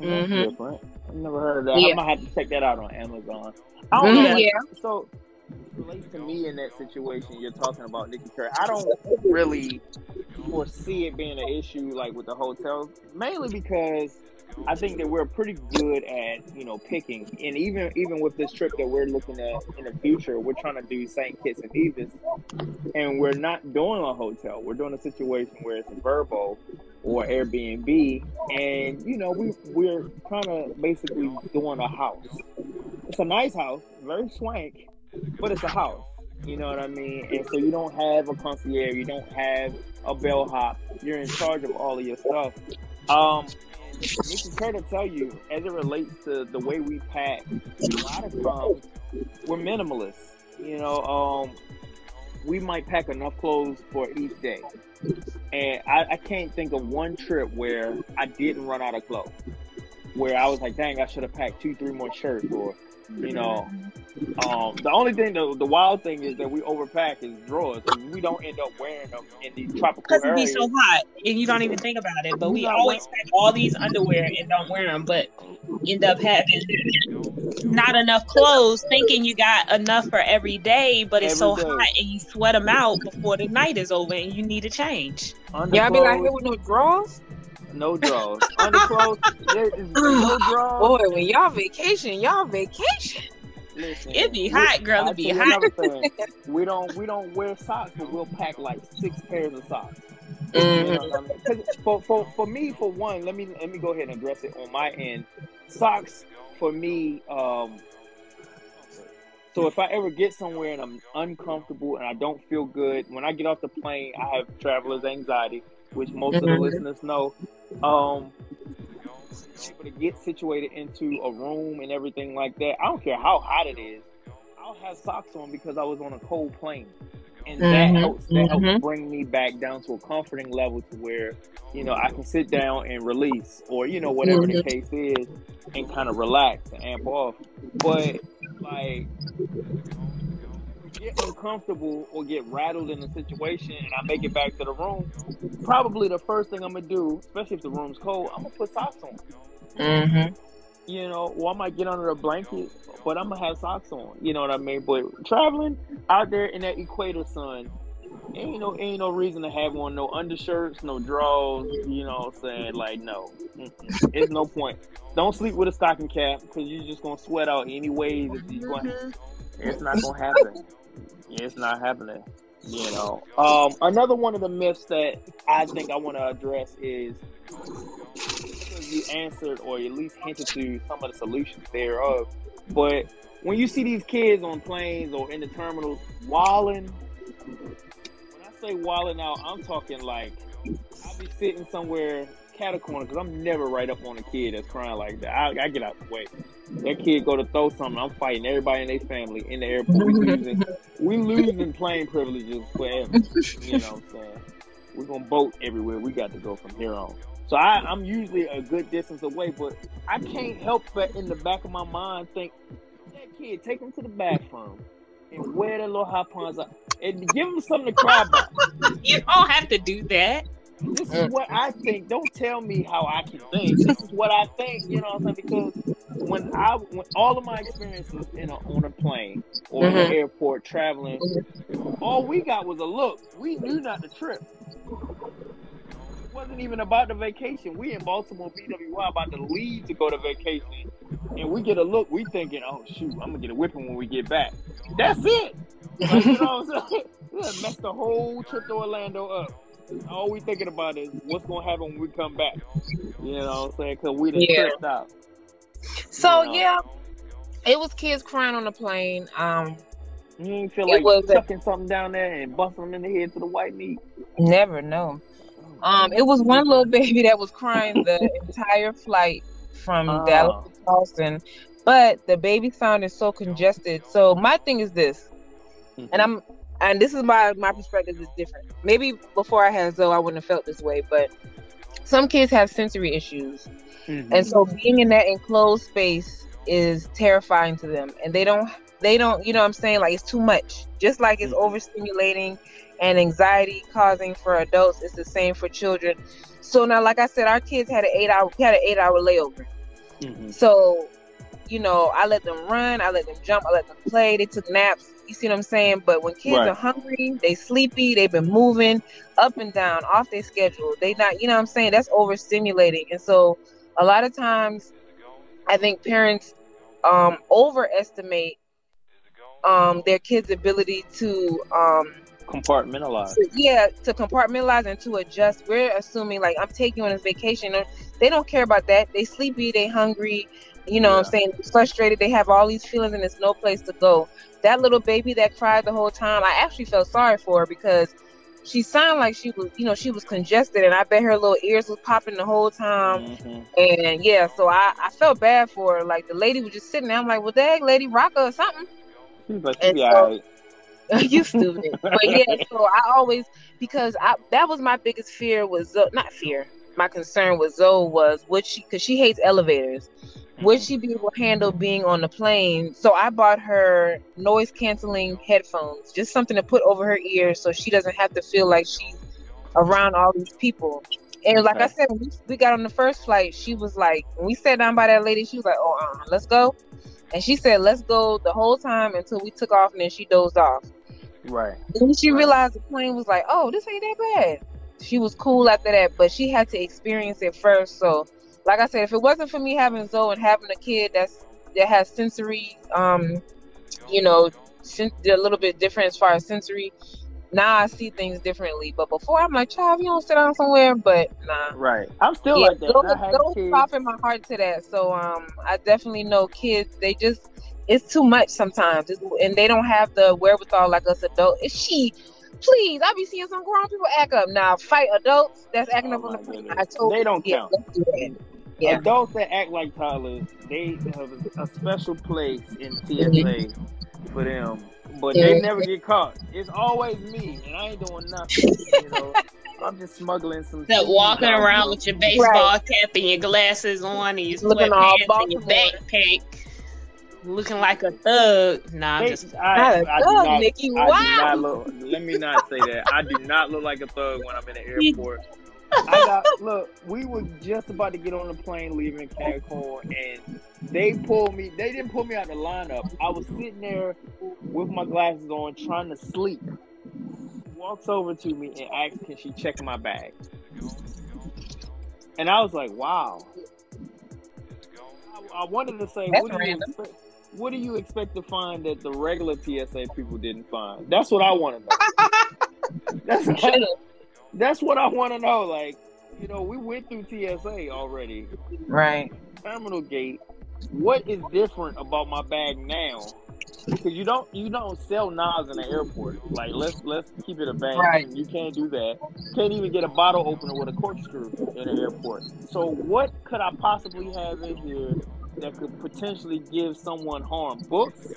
Mm-hmm. Different. I've never heard of that. Yeah. I'm gonna have to check that out on Amazon. I don't mm-hmm. know. Yeah. So, relates to me in that situation you're talking about, Nicci Kurt. I don't really foresee it being an issue like with the hotels, mainly because I think that we're pretty good at, you know, picking. And even even with this trip that we're looking at in the future, we're trying to do Saint Kitts and Nevis, and we're not doing a hotel. We're doing a situation where it's a Vrbo or Airbnb, and you know, we we're kind of basically doing a house. It's a nice house, very swank, but it's a house. You know what I mean? And so you don't have a concierge, you don't have a bellhop. You're in charge of all of your stuff. Um. Nicci Kurt to tell you, as it relates to the way we pack, a lot of times we're minimalists. You know, um, we might pack enough clothes for each day, and I, I can't think of one trip where I didn't run out of clothes. Where I was like, dang, I should have packed two, three more shirts, or you know, um, the only thing, the, the wild thing is that we overpack is drawers. We don't end up wearing them in these tropical areas. Because it be so hot, and you don't even think about it. But we always pack all these underwear and don't wear them, but end up having not enough clothes, thinking you got enough for every day, but it's every so day. Hot, and you sweat them out before the night is over, and you need a change. Underclothes. Y'all be like, here with no drawers? No draws. Underclothes. There is no draws. Boy, when y'all vacation, y'all vacation. Listen, it be hot, girl. It be hot. we don't we don't wear socks, but we'll pack like six pairs of socks. Mm. You know what I mean? For for for me, for one, let me let me go ahead and address it on my end. Socks for me. Um, so if I ever get somewhere and I'm uncomfortable and I don't feel good when I get off the plane, I have traveler's anxiety, which most of the listeners know. Um, able to get situated into a room and everything like that. I don't care how hot it is. I'll have socks on because I was on a cold plane, and mm-hmm. that helps. That mm-hmm. helps bring me back down to a comforting level to where, you know, I can sit down and release, or you know, whatever mm-hmm. the case is, and kind of relax and amp off. But like, get uncomfortable or get rattled in the situation and I make it back to the room, probably the first thing I'm gonna do, especially if the room's cold, I'm gonna put socks on. Mm-hmm. You know, or I might get under a blanket, but I'm gonna have socks on. You know what I mean? But traveling out there in that equator sun, ain't no ain't no reason to have on no undershirts, no drawers. You know what I'm saying? Like, no. Mm-mm. It's no point. Don't sleep with a stocking cap because you're just gonna sweat out anyways. If you're going, it's not gonna happen. It's not happening, you know. Um, another one of the myths that I think I want to address is you answered or at least hinted to some of the solutions thereof. But when you see these kids on planes or in the terminals wilding, when I say wilding out, I'm talking like I'll be sitting somewhere cat a corner because I'm never right up on a kid that's crying like that. I, I get out the way. That kid go to throw something, I'm fighting everybody in their family in the airport. We losing, we losing plane privileges forever. You know what I'm saying? We're going to boat everywhere. We got to go from here on. So I, I'm usually a good distance away, but I can't help but in the back of my mind think, that kid, take him to the bathroom and wear that little hot pants up and give him something to cry about. You don't have to do that. This is what I think. Don't tell me how I can think. This is what I think. You know what I'm saying? Because when I, when all of my experiences in a, on a plane or mm-hmm. in the airport traveling, all we got was a look. We knew not to trip. It wasn't even about the vacation. We in Baltimore, B W I, about to leave to go to vacation, and we get a look. We thinking, oh shoot, I'm gonna get a whipping when we get back. That's it. Like, you know what I'm saying? We messed the whole trip to Orlando up. All we thinking about is what's gonna happen when we come back. You know what I'm saying? Cause we done yeah. tripped out. So wow. yeah, it was kids crying on the plane. Um, you didn't feel like chucking a, something down there and busting them in the head to the white meat? Never, no. Um, it was one little baby that was crying the entire flight from uh. Dallas to Boston, but the baby sounded so congested. So my thing is this, mm-hmm. and I'm, and this is my my perspective is different. Maybe before I had Zoe, I wouldn't have felt this way, but some kids have sensory issues, mm-hmm. and so being in that enclosed space is terrifying to them, and they don't they don't you know what I'm saying, like, it's too much. Just like it's mm-hmm. overstimulating and anxiety causing for adults, it's the same for children. So now, like I said, our kids had an eight hour we had an eight hour layover. Mm-hmm. So, you know, I let them run, I let them jump, I let them play, they took naps, you see what I'm saying? But when kids right. are hungry, they sleepy, they've been moving up and down off their schedule, they not, you know what I'm saying, that's overstimulating. And so a lot of times I think parents um overestimate um their kids' ability to um compartmentalize. So, yeah, to compartmentalize and to adjust. We're assuming, like, I'm taking on this vacation. They don't care about that. They sleepy, they hungry, you know yeah. what I'm saying, frustrated. They have all these feelings and there's no place to go. That little baby that cried the whole time, I actually felt sorry for her because she sounded like she was, you know, she was congested, and I bet her little ears was popping the whole time. Mm-hmm. And yeah, so I, I felt bad for her. Like, the lady was just sitting there. I'm like, well, dang, lady, rock her or something. She's like, you so, you stupid. But yeah, so I always, because I that was my biggest fear was, Zoe, not fear, my concern with Zoe was, would she, because she hates elevators, would she be able to handle being on the plane? So I bought her noise canceling headphones, just something to put over her ears so she doesn't have to feel like she's around all these people. And like okay. I said, when we, we got on the first flight, she was like, when we sat down by that lady, she was like, oh, uh-uh, let's go. And she said, let's go the whole time until we took off, and then she dozed off. Right. Then she right. realized the plane was like, oh, this ain't that bad. She was cool after that, but she had to experience it first. So, like I said, if it wasn't for me having Zoe and having a kid that's that has sensory, um, you know, sen- a little bit different as far as sensory, now I see things differently. But before, I'm like, child, you don't sit down somewhere, but nah. Right. I'm still yeah, like that. Zoe, Zoe softened my heart to that. So, um, I definitely know kids, they just... it's too much sometimes, it's, and they don't have the wherewithal like us adults. Is she, please, I be seeing some grown people act up now. Fight adults that's acting oh up on the plane. I told they you, don't yeah, count. Let's do that. Yeah. Adults that act like toddlers, they have a special place in T S A for them, but yeah. they never get caught. It's always me, and I ain't doing nothing. You know, I'm just smuggling some. That walking around you. With your baseball right. cap and your glasses on, and your sweatpants and your backpack. Looking like a thug. Nah, I'm just I, not a I thug, not, Nicci. Wow. Not look, let me not say that. I do not look like a thug when I'm in the airport. I got, look, we were just about to get on the plane leaving Cancun, and they pulled me. They didn't pull me out of the lineup. I was sitting there with my glasses on, trying to sleep. Walks over to me and asks, "Can she check my bag?" And I was like, "Wow." I, I wanted to say, That's "What random. do you expect?" What do you expect to find that the regular T S A people didn't find? That's what I want to know. that's, what, that's what I want to know. Like, you know, we went through T S A already. Right. Terminal gate. What is different about my bag now? Because you don't you don't sell knives in the airport. Like, let's let's keep it a bag. Right. You can't do that. Can't even get a bottle opener with a corkscrew in the airport. So what could I possibly have in here that could potentially give someone harm? Books?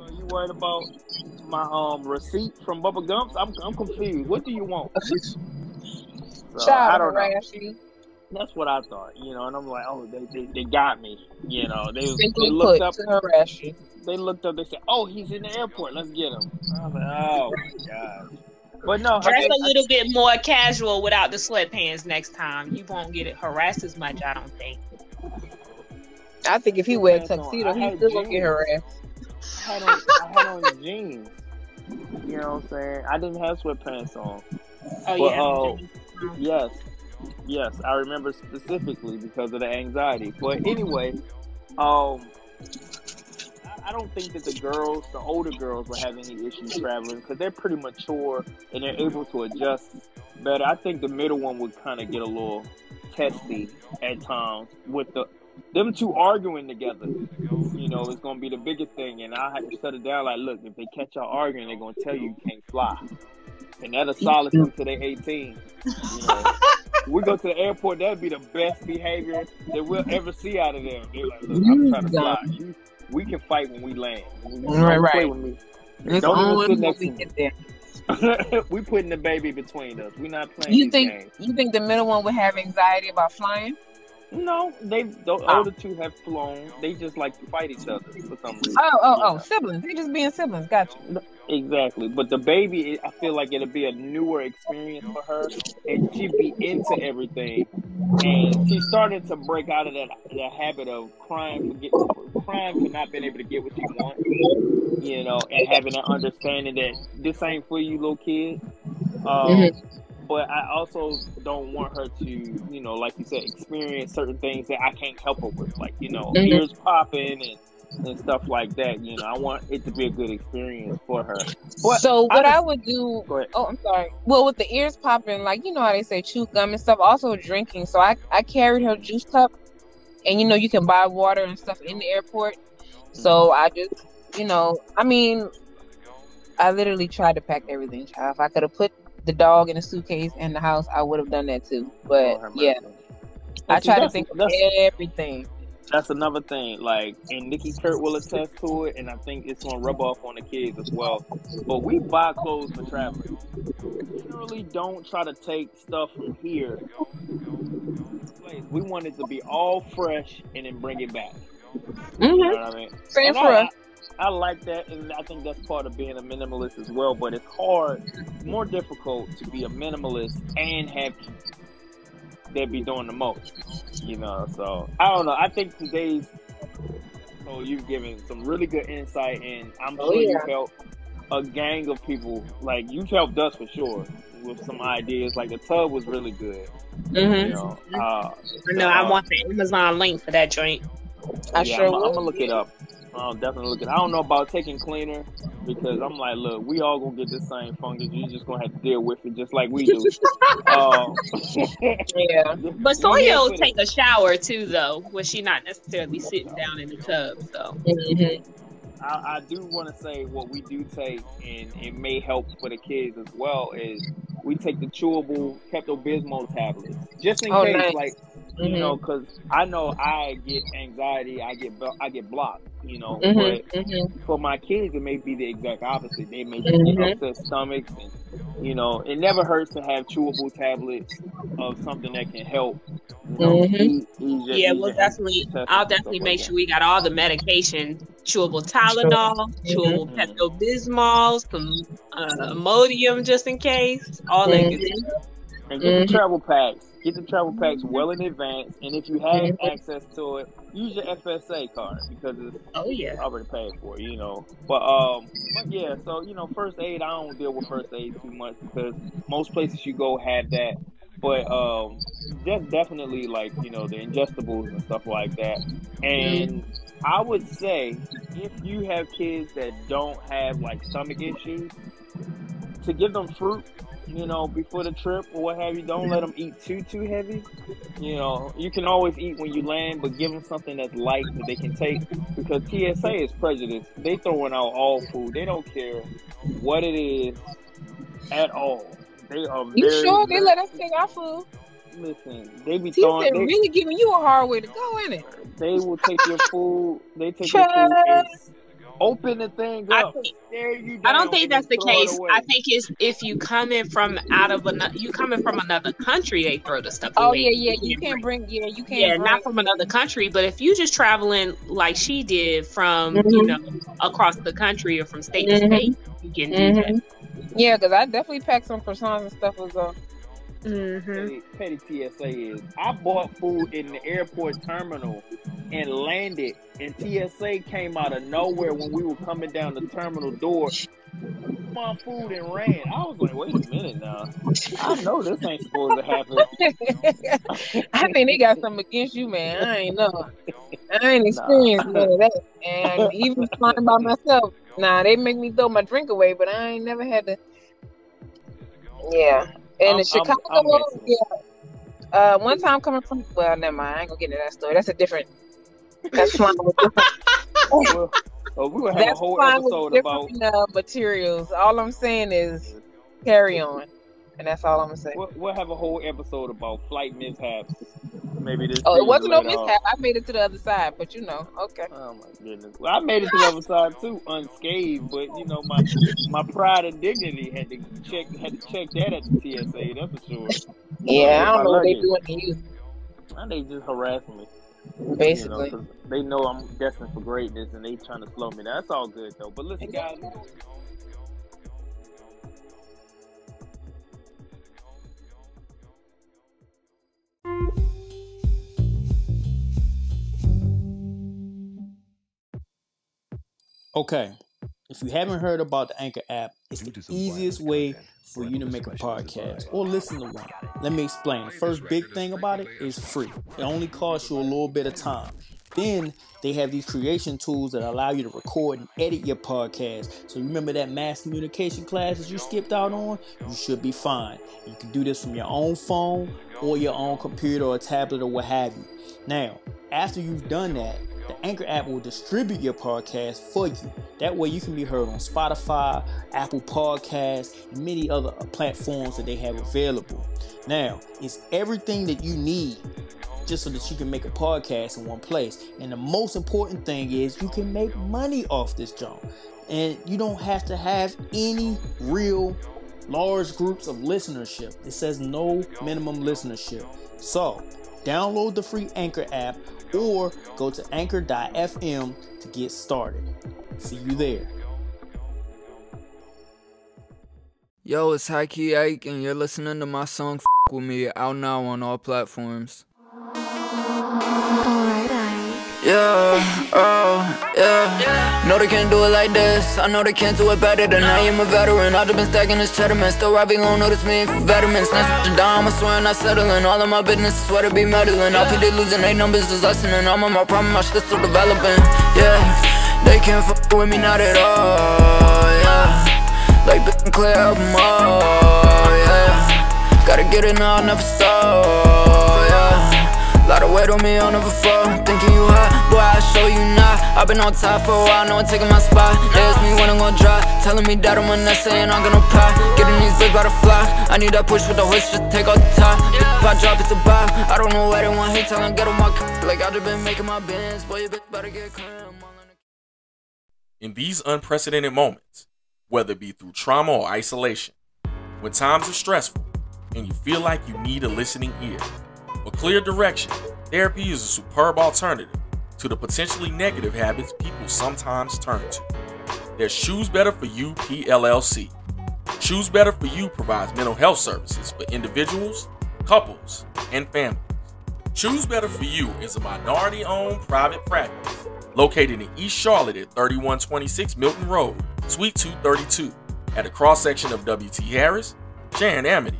Are you worried about my um receipt from Bubba Gumps? I'm I'm confused. What do you want? So, I don't know. That's what I thought, you know. And I'm like, oh, they they, they got me, you know. They they looked up. They looked up. They said, oh, he's in the airport. Let's get him. I was like, oh my god. But no, dress I, a little I, bit more casual without the sweatpants next time. You won't get it harassed as much, I don't think. I think if he wear a tuxedo, he's still gonna get harassed. I had on, I had on jeans. You know what I'm saying? I didn't have sweatpants on. Oh but, yeah. Uh, yes, yes, I remember specifically because of the anxiety. But anyway, um, I, I don't think that the girls, the older girls, will have any issues traveling because they're pretty mature and they're able to adjust better. I think the middle one would kind of get a little testy at times with the them two arguing together, you know, it's going to be the biggest thing. And I had to shut it down. Like, look, if they catch y'all arguing, they're going to tell you you can't fly. And that'll solid them till they're eighteen. You know, we go to the airport, that'd be the best behavior that we'll ever see out of them. They're like, look, I'm trying to fly. You, we can fight when we land. Right, right. With me. It's only when we get there. We putting the baby between us. We're not playing. You think games. You think the middle one would have anxiety about flying? No, they the older oh. two have flown. They just like to fight each other for some reason. Oh, oh, yeah. oh, siblings. They just being siblings. Gotcha. Exactly, but the baby, I feel like it'll be a newer experience for her, and she'd be into everything. And she started to break out of that that habit of crying for, get, crying for not being able to get what she wants, you know, and having an understanding that this ain't for you, little kid. Um, mm-hmm. But I also don't want her to, you know, like you said, experience certain things that I can't help her with, like, you know, mm-hmm. ears popping and. and stuff like that. You know, I want it to be a good experience for her. But so what I, I would do oh I'm sorry well with the ears popping, like, you know how they say chew gum and stuff, also drinking. So I, I carried her juice cup, and you know you can buy water and stuff in the airport. So I just, you know, I mean, I literally tried to pack everything, child. If I could have put the dog in a suitcase in the house, I would have done that too. But oh, yeah I tried to think of everything. That's another thing, like, and Nicci Kurt will attest to it, and I think it's going to rub off on the kids as well. But we buy clothes for traveling. We really don't try to take stuff from here. We want it to be all fresh and then bring it back. Mm-hmm. You know what I mean? Same for us. I like that, and I think that's part of being a minimalist as well, but it's hard, more difficult to be a minimalist and have kids. They'd be doing the most, you know. So I don't know. I think today's so you've given some really good insight, and I'm oh, sure yeah. you helped a gang of people. Like, you helped us for sure with some ideas. Like, the tub was really good. Mm-hmm. You know, uh, I know. Uh, I want the Amazon link for that joint. I yeah, sure I'm, will. I'm gonna look it up. I'll definitely look it. I don't know about taking cleaner, because I'm like, look, we all gonna get the same fungus. You just gonna have to deal with it just like we do. um, yeah, but Sonya will take a shower too, though, when she not necessarily sitting down in the tub. So mm-hmm. I, I do want to say what we do take, and it may help for the kids as well, is we take the chewable Pepto-Bismol tablets, just in oh, case, nice. like. You mm-hmm. know, because I know I get anxiety, I get I get blocked, you know. Mm-hmm. But mm-hmm. for my kids, it may be the exact opposite. They may mm-hmm. get upset stomachs, and, you know, it never hurts to have chewable tablets of something that can help. You know, mm-hmm. eat, eat, eat, yeah, eat, well, definitely, I'll definitely make like sure we got all the medication, chewable Tylenol, sure. chewable mm-hmm. Pepto-Bismol, some uh, Imodium just in case, all mm-hmm. that good stuff. And get mm-hmm. the travel packs. Get the travel packs well in advance. And if you have mm-hmm. access to it, use your F S A card, because it's oh, yeah. already paid for, you know. But, um, but yeah, so, you know, first aid, I don't deal with first aid too much, because most places you go have that. But um, that's definitely, like, you know, the ingestibles and stuff like that. And mm-hmm. I would say if you have kids that don't have, like, stomach issues, to give them fruit, you know, before the trip or what have you. Don't let them eat too, too heavy. You know, you can always eat when you land, but give them something that's light that they can take, because T S A is prejudiced. They throwing out all food. They don't care what it is at all. They are very... You sure they let us take our food? Listen, they be throwing... T S A really giving you a hard way to go, ain't it? They will take your food. They take your food and open the thing up. I, think, I don't think that's the case. I think it's if you come in from out of another, you coming from another country, they throw the stuff away. Oh yeah, yeah, you, you can't bring. bring. Yeah, you can't. Yeah, bring. Not from another country, but if you just traveling like she did from mm-hmm. you know across the country or from state mm-hmm. to state, you can mm-hmm. do that. Yeah, because I definitely packed some croissants and stuff as well. Mm-hmm. Petty, petty T S A is. I bought food in the airport terminal and landed, and T S A came out of nowhere when we were coming down the terminal door. My food and ran. I was like, wait a minute now. I know this ain't supposed to happen. I think they got something against you, man. I ain't know. I ain't experienced nah. none of that. And even flying by myself, nah, they make me throw my drink away, but I ain't never had to. Yeah. And I'm, in Chicago, I'm, I'm yeah. Uh, one time coming from, well, never mind, I ain't gonna get into that story. That's a different That's fine. Well, well, we will have that's a whole episode about uh, materials. All I'm saying is carry on, and that's all I'm gonna say. We'll, we'll have a whole episode about flight mishaps. Maybe this. Oh, it wasn't no mishap. I made it to the other side, but you know, okay. Oh my goodness. Well, I made it to the other side too, unscathed. But you know, my my pride and dignity had to check had to check that at the T S A. That's for sure. Yeah, well, I don't know what they doing to you. Why they just harassing me? Basically, you know, they know I'm destined for greatness, and they trying to slow me down. That's all good though. But listen, guys. Okay, if you haven't heard about the Anchor app, it's the easiest way for you to make a podcast or listen to one. Let me explain. First big thing about it is free. It only costs you a little bit of time. Then they have these creation tools that allow you to record and edit your podcast. So remember that mass communication class that you skipped out on? You should be fine. You can do this from your own phone or your own computer or tablet or what have you. Now, after you've done that, the Anchor app will distribute your podcast for you. That way you can be heard on Spotify, Apple Podcasts, and many other platforms that they have available. Now, it's everything that you need just so that you can make a podcast in one place. And the most important thing is you can make money off this job. And you don't have to have any real large groups of listenership. It says no minimum listenership. So download the free Anchor app or go to anchor dot f m to get started. See you there. Yo, it's Hikey Ike, and you're listening to my song Fuck With Me, out now on all platforms. Alright, Ike. Yeah, oh, yeah. yeah. No, they can't do it like this. I know they can't do it better than no. I am a veteran. I've just been stacking this cheddar, man. Still Robbie gon' notice me for veterans. Nice to die, I'm a swear, not settling. All of my business, I swear to be meddling. I'll be losing eight numbers, is lessening. I'm on my problem, my shit's still developing. Yeah, they can't fuck with me, not at all, yeah. Like, bitch, clear up more, yeah. Gotta get it now, never stop, yeah. Lot of weight on me, I'll never fall. Thinking you hot, boy, I show you not. I've been on top for a while, no one taking my spot. There's me when I'm gon' drop. Telling me that I'm an essay and I'm gonna pop. Getting these big by the fly. I need that push with the horse, just take off the top. If I drop, it's a bop. I don't know why they want hate, tell them get on my c- Like I just been making my bands, boy, you bitch better get crammed. In these unprecedented moments, whether it be through trauma or isolation, when times are stressful and you feel like you need a listening ear, for clear direction, therapy is a superb alternative to the potentially negative habits people sometimes turn to. There's Choose Better For You, P L L C. Choose Better For You provides mental health services for individuals, couples, and families. Choose Better For You is a minority-owned private practice located in East Charlotte at thirty-one twenty-six Milton Road, Suite two thirty-two, at a cross-section of W T Harris, Sharon Amity,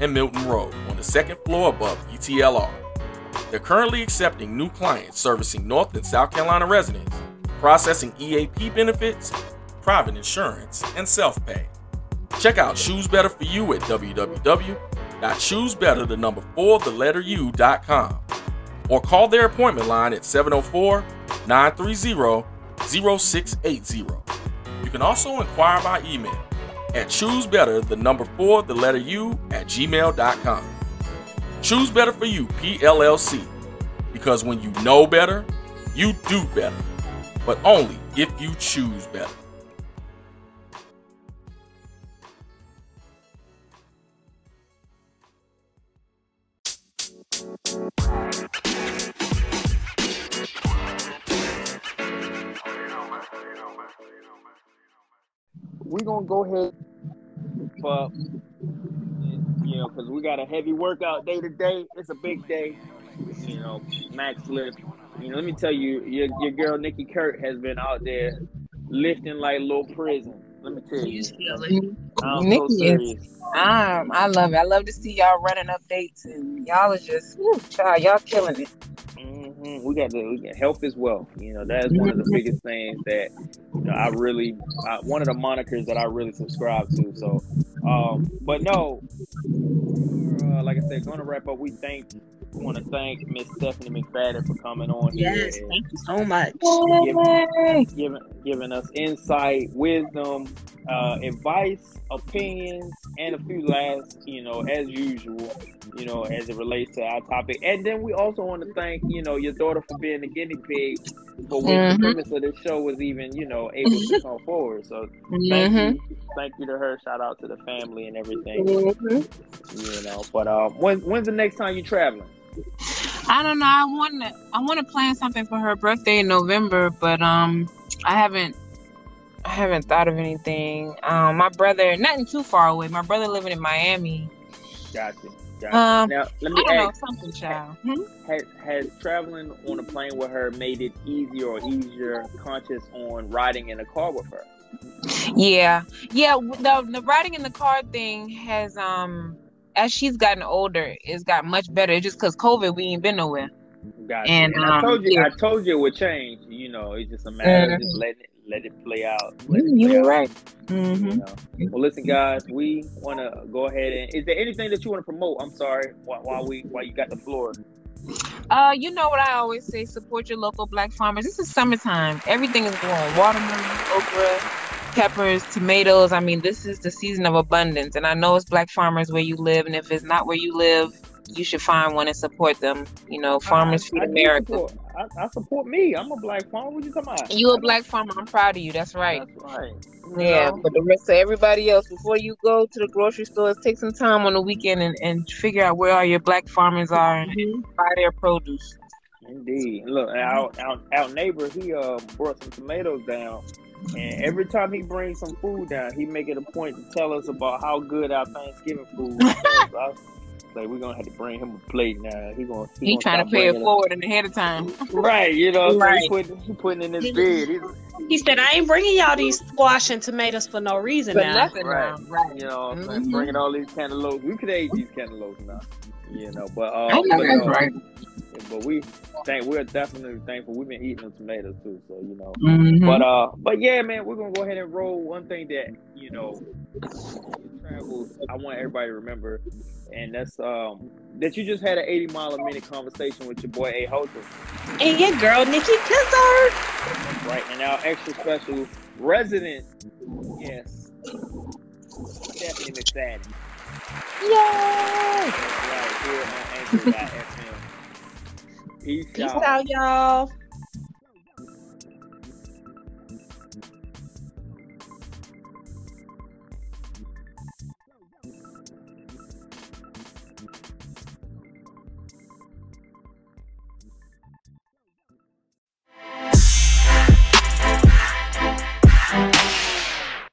and Milton Road on the second floor above E T L R. They're currently accepting new clients servicing North and South Carolina residents, processing E A P benefits, private insurance, and self-pay. Check out Choose Better For You at w w w dot choose better the number four the letter u dot com or call their appointment line at seven oh four, nine three zero, zero six eight zero. You can also inquire by email at choose better the number four the letter u at gmail dot com. Choose Better For You, P L L C, because when you know better, you do better, but only if you choose better. We're going to go ahead, but, you know, because we got a heavy workout day today. It's a big day, you know, max lift. You know, let me tell you, your, your girl Nicci Kurt has been out there lifting like little prison. Let me tell you. Nicci is, um, I love it. I love to see y'all running updates, and y'all are just, woo, child, y'all killing it. Mm-hmm. We got to, we got health as well. You know, that is one of the biggest things that, you know, I really, I, one of the monikers that I really subscribe to. So, um, but no, uh, like I said, going to wrap up. We thank We want to thank Miss Stephanie McFadden for coming on yes, here. Yes, thank you so much. Giving, giving, giving us insight, wisdom, uh, advice, opinions, and a few laughs, you know, as usual, you know, as it relates to our topic. And then we also want to thank, you know, your daughter for being a guinea pig, for which mm-hmm. the premise of this show was even, you know, able to come forward. So thank mm-hmm. you. Thank you to her. Shout out to the family and everything. Mm-hmm. You know, but uh, when, when's the next time you're traveling? I don't know. I want to. I want to plan something for her birthday in November, but um, I haven't. I haven't thought of anything. Um, my brother, nothing too far away. My brother living in Miami. Gotcha. Gotcha. Um, now, let me I don't ask, know something, child. Hmm? Has, has traveling on a plane with her made it easier or easier conscious on riding in a car with her? Yeah, yeah. The the riding in the car thing has um. As she's gotten older, it's got much better. It's just because COVID, we ain't been nowhere. Gotcha. And, and I um, told you, yeah. I told you it would change. You know, it's just a matter mm-hmm. of just letting it, let it play out. Let mm, it play you're out. right. Mm-hmm. You know? Well, listen, guys, we want to go ahead and. Is there anything that you want to promote? I'm sorry, while, while we while you got the floor. Uh, you know what I always say: support your local Black farmers. This is summertime. Everything is growing: watermelon, okra, peppers, tomatoes. I mean, this is the season of abundance, and I know it's Black farmers where you live, and if it's not where you live, you should find one and support them. You know, Farmers Feed America. Support. I, I support me. I'm a Black farmer. What you talking about? You a Black farmer. I'm proud of you. That's right. That's right. Yeah, but the rest of everybody else, before you go to the grocery stores, take some time on the weekend and, and figure out where all your Black farmers are and mm-hmm. buy their produce. Indeed. Look, our, our, our neighbor, he uh, brought some tomatoes down. And every time he brings some food down, he make it a point to tell us about how good our Thanksgiving food is. So I was like, we're gonna have to bring him a plate now. He gonna he, he gonna trying to pay it forward in ahead of time, right? You know, right. So he putting he putting in his bid. He, he said, "I ain't bringing y'all these squash and tomatoes for no reason for now. Nothing right. now, right? You know, mm-hmm. I'm bringing all these cantaloupes. We could age these cantaloupes now, you know. But uh, I know but, that's uh, right." But we think we're definitely thankful. We've been eating them tomatoes too, so you know. Mm-hmm. But uh, but yeah, man, we're gonna go ahead and roll. One thing that you know, travels. I want everybody to remember, and that's um that you just had an eighty mile a minute conversation with your boy A. Hota and your girl Nicci Kurt. Right, and our extra special resident, yes, Stephanie McFadden. Yay! Right here on Anchor dot f m. Peace, Peace out. out, y'all.